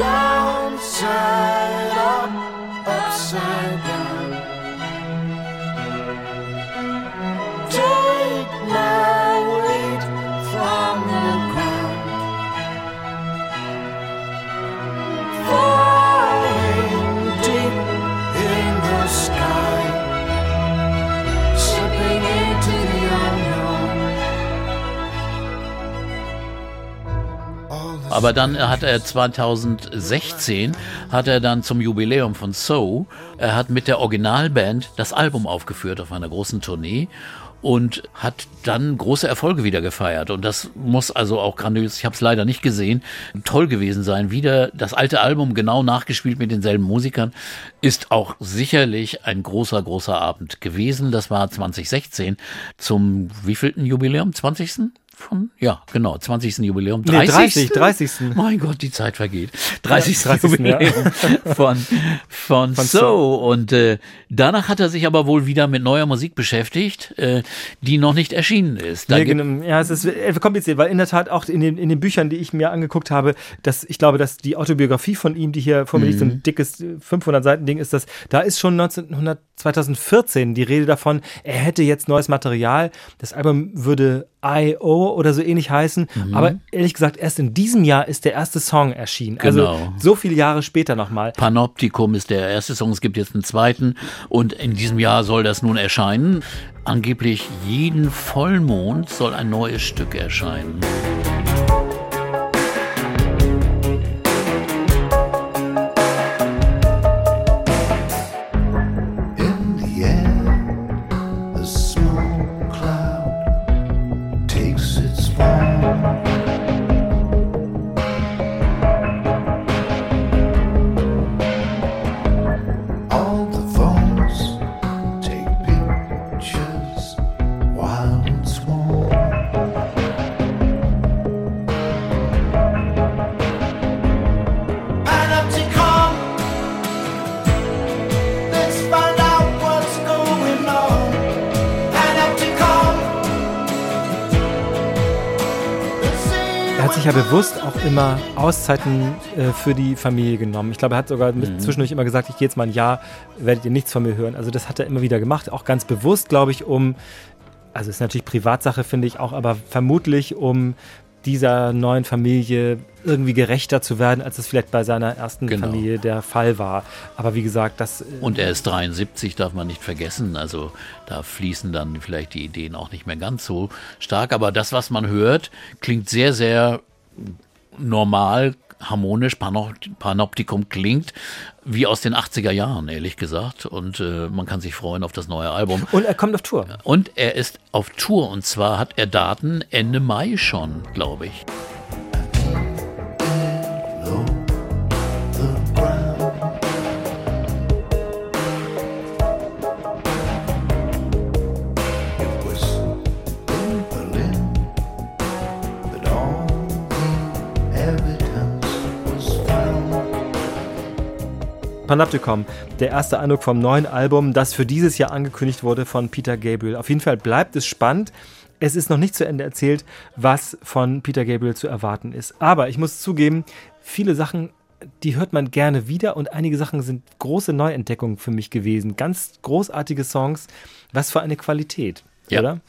Aber dann hat er 2016, hat er dann zum Jubiläum von So, er hat mit der Originalband das Album aufgeführt auf einer großen Tournee und hat dann große Erfolge wieder gefeiert. Und das muss also auch grandios, ich habe es leider nicht gesehen, toll gewesen sein. Wieder das alte Album genau nachgespielt mit denselben Musikern, ist auch sicherlich ein großer, großer Abend gewesen. Das war 2016 zum wievielten Jubiläum? 20.? Ja, genau, 20. Jubiläum. 30. Mein Gott, die Zeit vergeht. 30. Jubiläum von So. Und danach hat er sich aber wohl wieder mit neuer Musik beschäftigt, die noch nicht erschienen ist. Ja, es ist kompliziert, weil in der Tat auch in den Büchern, die ich mir angeguckt habe, dass ich glaube, dass die Autobiografie von ihm, die hier vor mir liegt, so ein dickes 500-Seiten-Ding ist, dass da ist schon 2014 die Rede davon, er hätte jetzt neues Material, das Album würde I.O. oder so ähnlich heißen, aber ehrlich gesagt, erst in diesem Jahr ist der erste Song erschienen, also so viele Jahre später nochmal. Panoptikum ist der erste Song, es gibt jetzt einen zweiten und in diesem Jahr soll das nun erscheinen. Angeblich jeden Vollmond soll ein neues Stück erscheinen. Bewusst auch immer Auszeiten für die Familie genommen. Ich glaube, er hat sogar zwischendurch immer gesagt, ich gehe jetzt mal ein Jahr, werdet ihr nichts von mir hören. Also das hat er immer wieder gemacht, auch ganz bewusst, glaube ich, also ist natürlich Privatsache, finde ich auch, aber vermutlich um dieser neuen Familie irgendwie gerechter zu werden, als es vielleicht bei seiner ersten Familie der Fall war. Aber wie gesagt, das... Und er ist 73, darf man nicht vergessen. Also da fließen dann vielleicht die Ideen auch nicht mehr ganz so stark. Aber das, was man hört, klingt sehr, sehr normal, harmonisch, Panoptikum klingt wie aus den 80er Jahren, ehrlich gesagt. Und man kann sich freuen auf das neue Album. Und er kommt auf Tour. Und er ist auf Tour. Und zwar hat er Daten Ende Mai schon, glaube ich. Panoptikum, der erste Eindruck vom neuen Album, das für dieses Jahr angekündigt wurde von Peter Gabriel. Auf jeden Fall bleibt es spannend. Es ist noch nicht zu Ende erzählt, was von Peter Gabriel zu erwarten ist. Aber ich muss zugeben, viele Sachen, die hört man gerne wieder und einige Sachen sind große Neuentdeckungen für mich gewesen. Ganz großartige Songs. Was für eine Qualität. Ja, oder?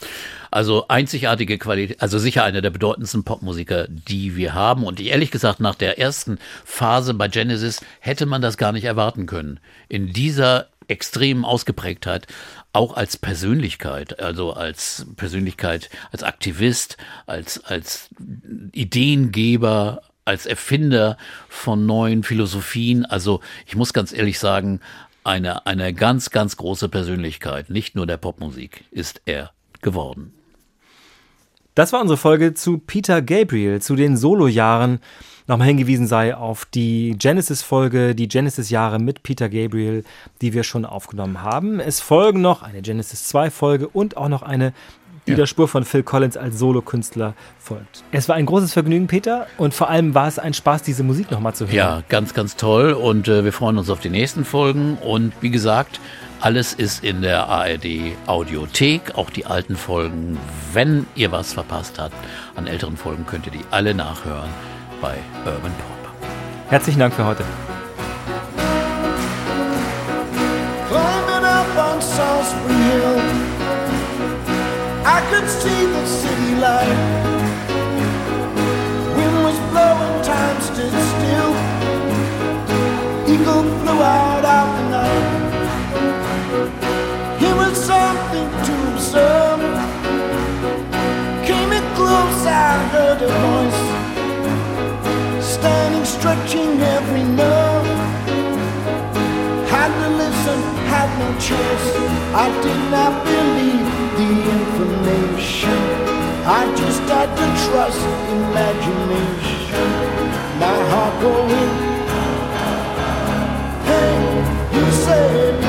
Also einzigartige Qualität, also sicher einer der bedeutendsten Popmusiker, die wir haben. Und ehrlich gesagt, nach der ersten Phase bei Genesis hätte man das gar nicht erwarten können. In dieser extrem ausgeprägt hat, auch als Persönlichkeit, also als Persönlichkeit, als Aktivist, als Ideengeber, als Erfinder von neuen Philosophien. Also ich muss ganz ehrlich sagen, eine ganz, ganz große Persönlichkeit, nicht nur der Popmusik, ist er geworden. Das war unsere Folge zu Peter Gabriel, zu den Solojahren. Nochmal hingewiesen sei auf die Genesis-Folge, die Genesis-Jahre mit Peter Gabriel, die wir schon aufgenommen haben. Es folgen noch eine Genesis-2-Folge und auch noch eine, die der Spur von Phil Collins als Solokünstler folgt. Es war ein großes Vergnügen, Peter, und vor allem war es ein Spaß, diese Musik nochmal zu hören. Ja, ganz, ganz toll, und wir freuen uns auf die nächsten Folgen, und wie gesagt, alles ist in der ARD-Audiothek, auch die alten Folgen. Wenn ihr was verpasst habt an älteren Folgen, könnt ihr die alle nachhören bei Urban Pop. Herzlichen Dank für heute. Climbing up on Solsbury Hill, I could see the city light. Wind was blowing, time stood still. Eagle flew out of the night. Something to observe. Came in close, I heard a voice, standing, stretching every nerve. Had to listen, had no choice. I did not believe the information. I just had to trust imagination. My heart going, hey, you said.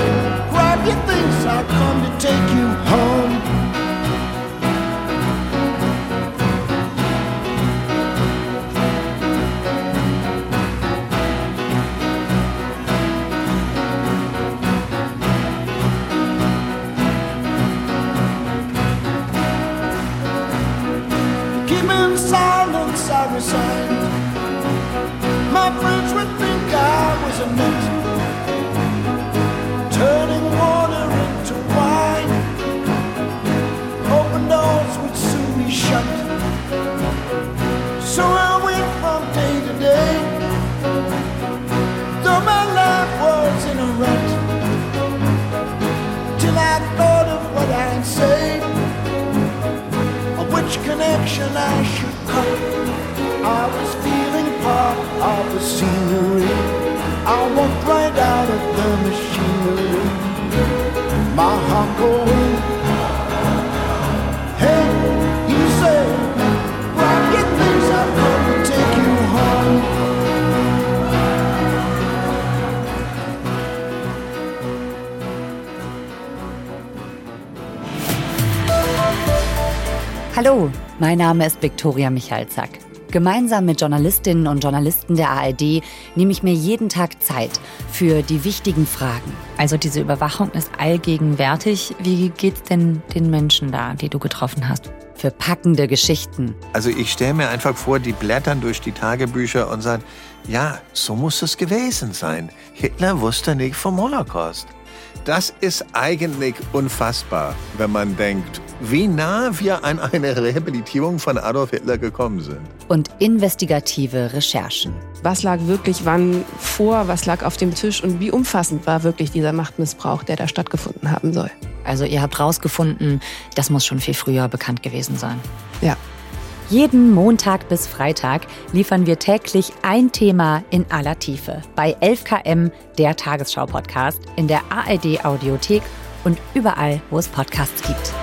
He thinks I've come to take you home. Given silence, I resigned. My friends would think I was a nut. Shut. So I went from day to day, though my life was in a rut, till I thought of what I'd say, of which connection I should cut. I was feeling part of the scenery. I walked right out of the machinery. My heart going, hey. Rocket things, I'm gonna take you home. Hallo, mein Name ist Viktoria Michalzack. Gemeinsam mit Journalistinnen und Journalisten der ARD nehme ich mir jeden Tag Zeit für die wichtigen Fragen. Also diese Überwachung ist allgegenwärtig. Wie geht's denn den Menschen da, die du getroffen hast? Für packende Geschichten. Also ich stelle mir einfach vor, die blättern durch die Tagebücher und sagen, ja, so muss es gewesen sein. Hitler wusste nicht vom Holocaust. Das ist eigentlich unfassbar, wenn man denkt, wie nah wir an eine Rehabilitierung von Adolf Hitler gekommen sind. Und investigative Recherchen. Was lag wirklich wann vor, was lag auf dem Tisch und wie umfassend war wirklich dieser Machtmissbrauch, der da stattgefunden haben soll? Also ihr habt rausgefunden, das muss schon viel früher bekannt gewesen sein. Ja. Jeden Montag bis Freitag liefern wir täglich ein Thema in aller Tiefe bei 11KM, der Tagesschau-Podcast, in der ARD-Audiothek und überall, wo es Podcasts gibt.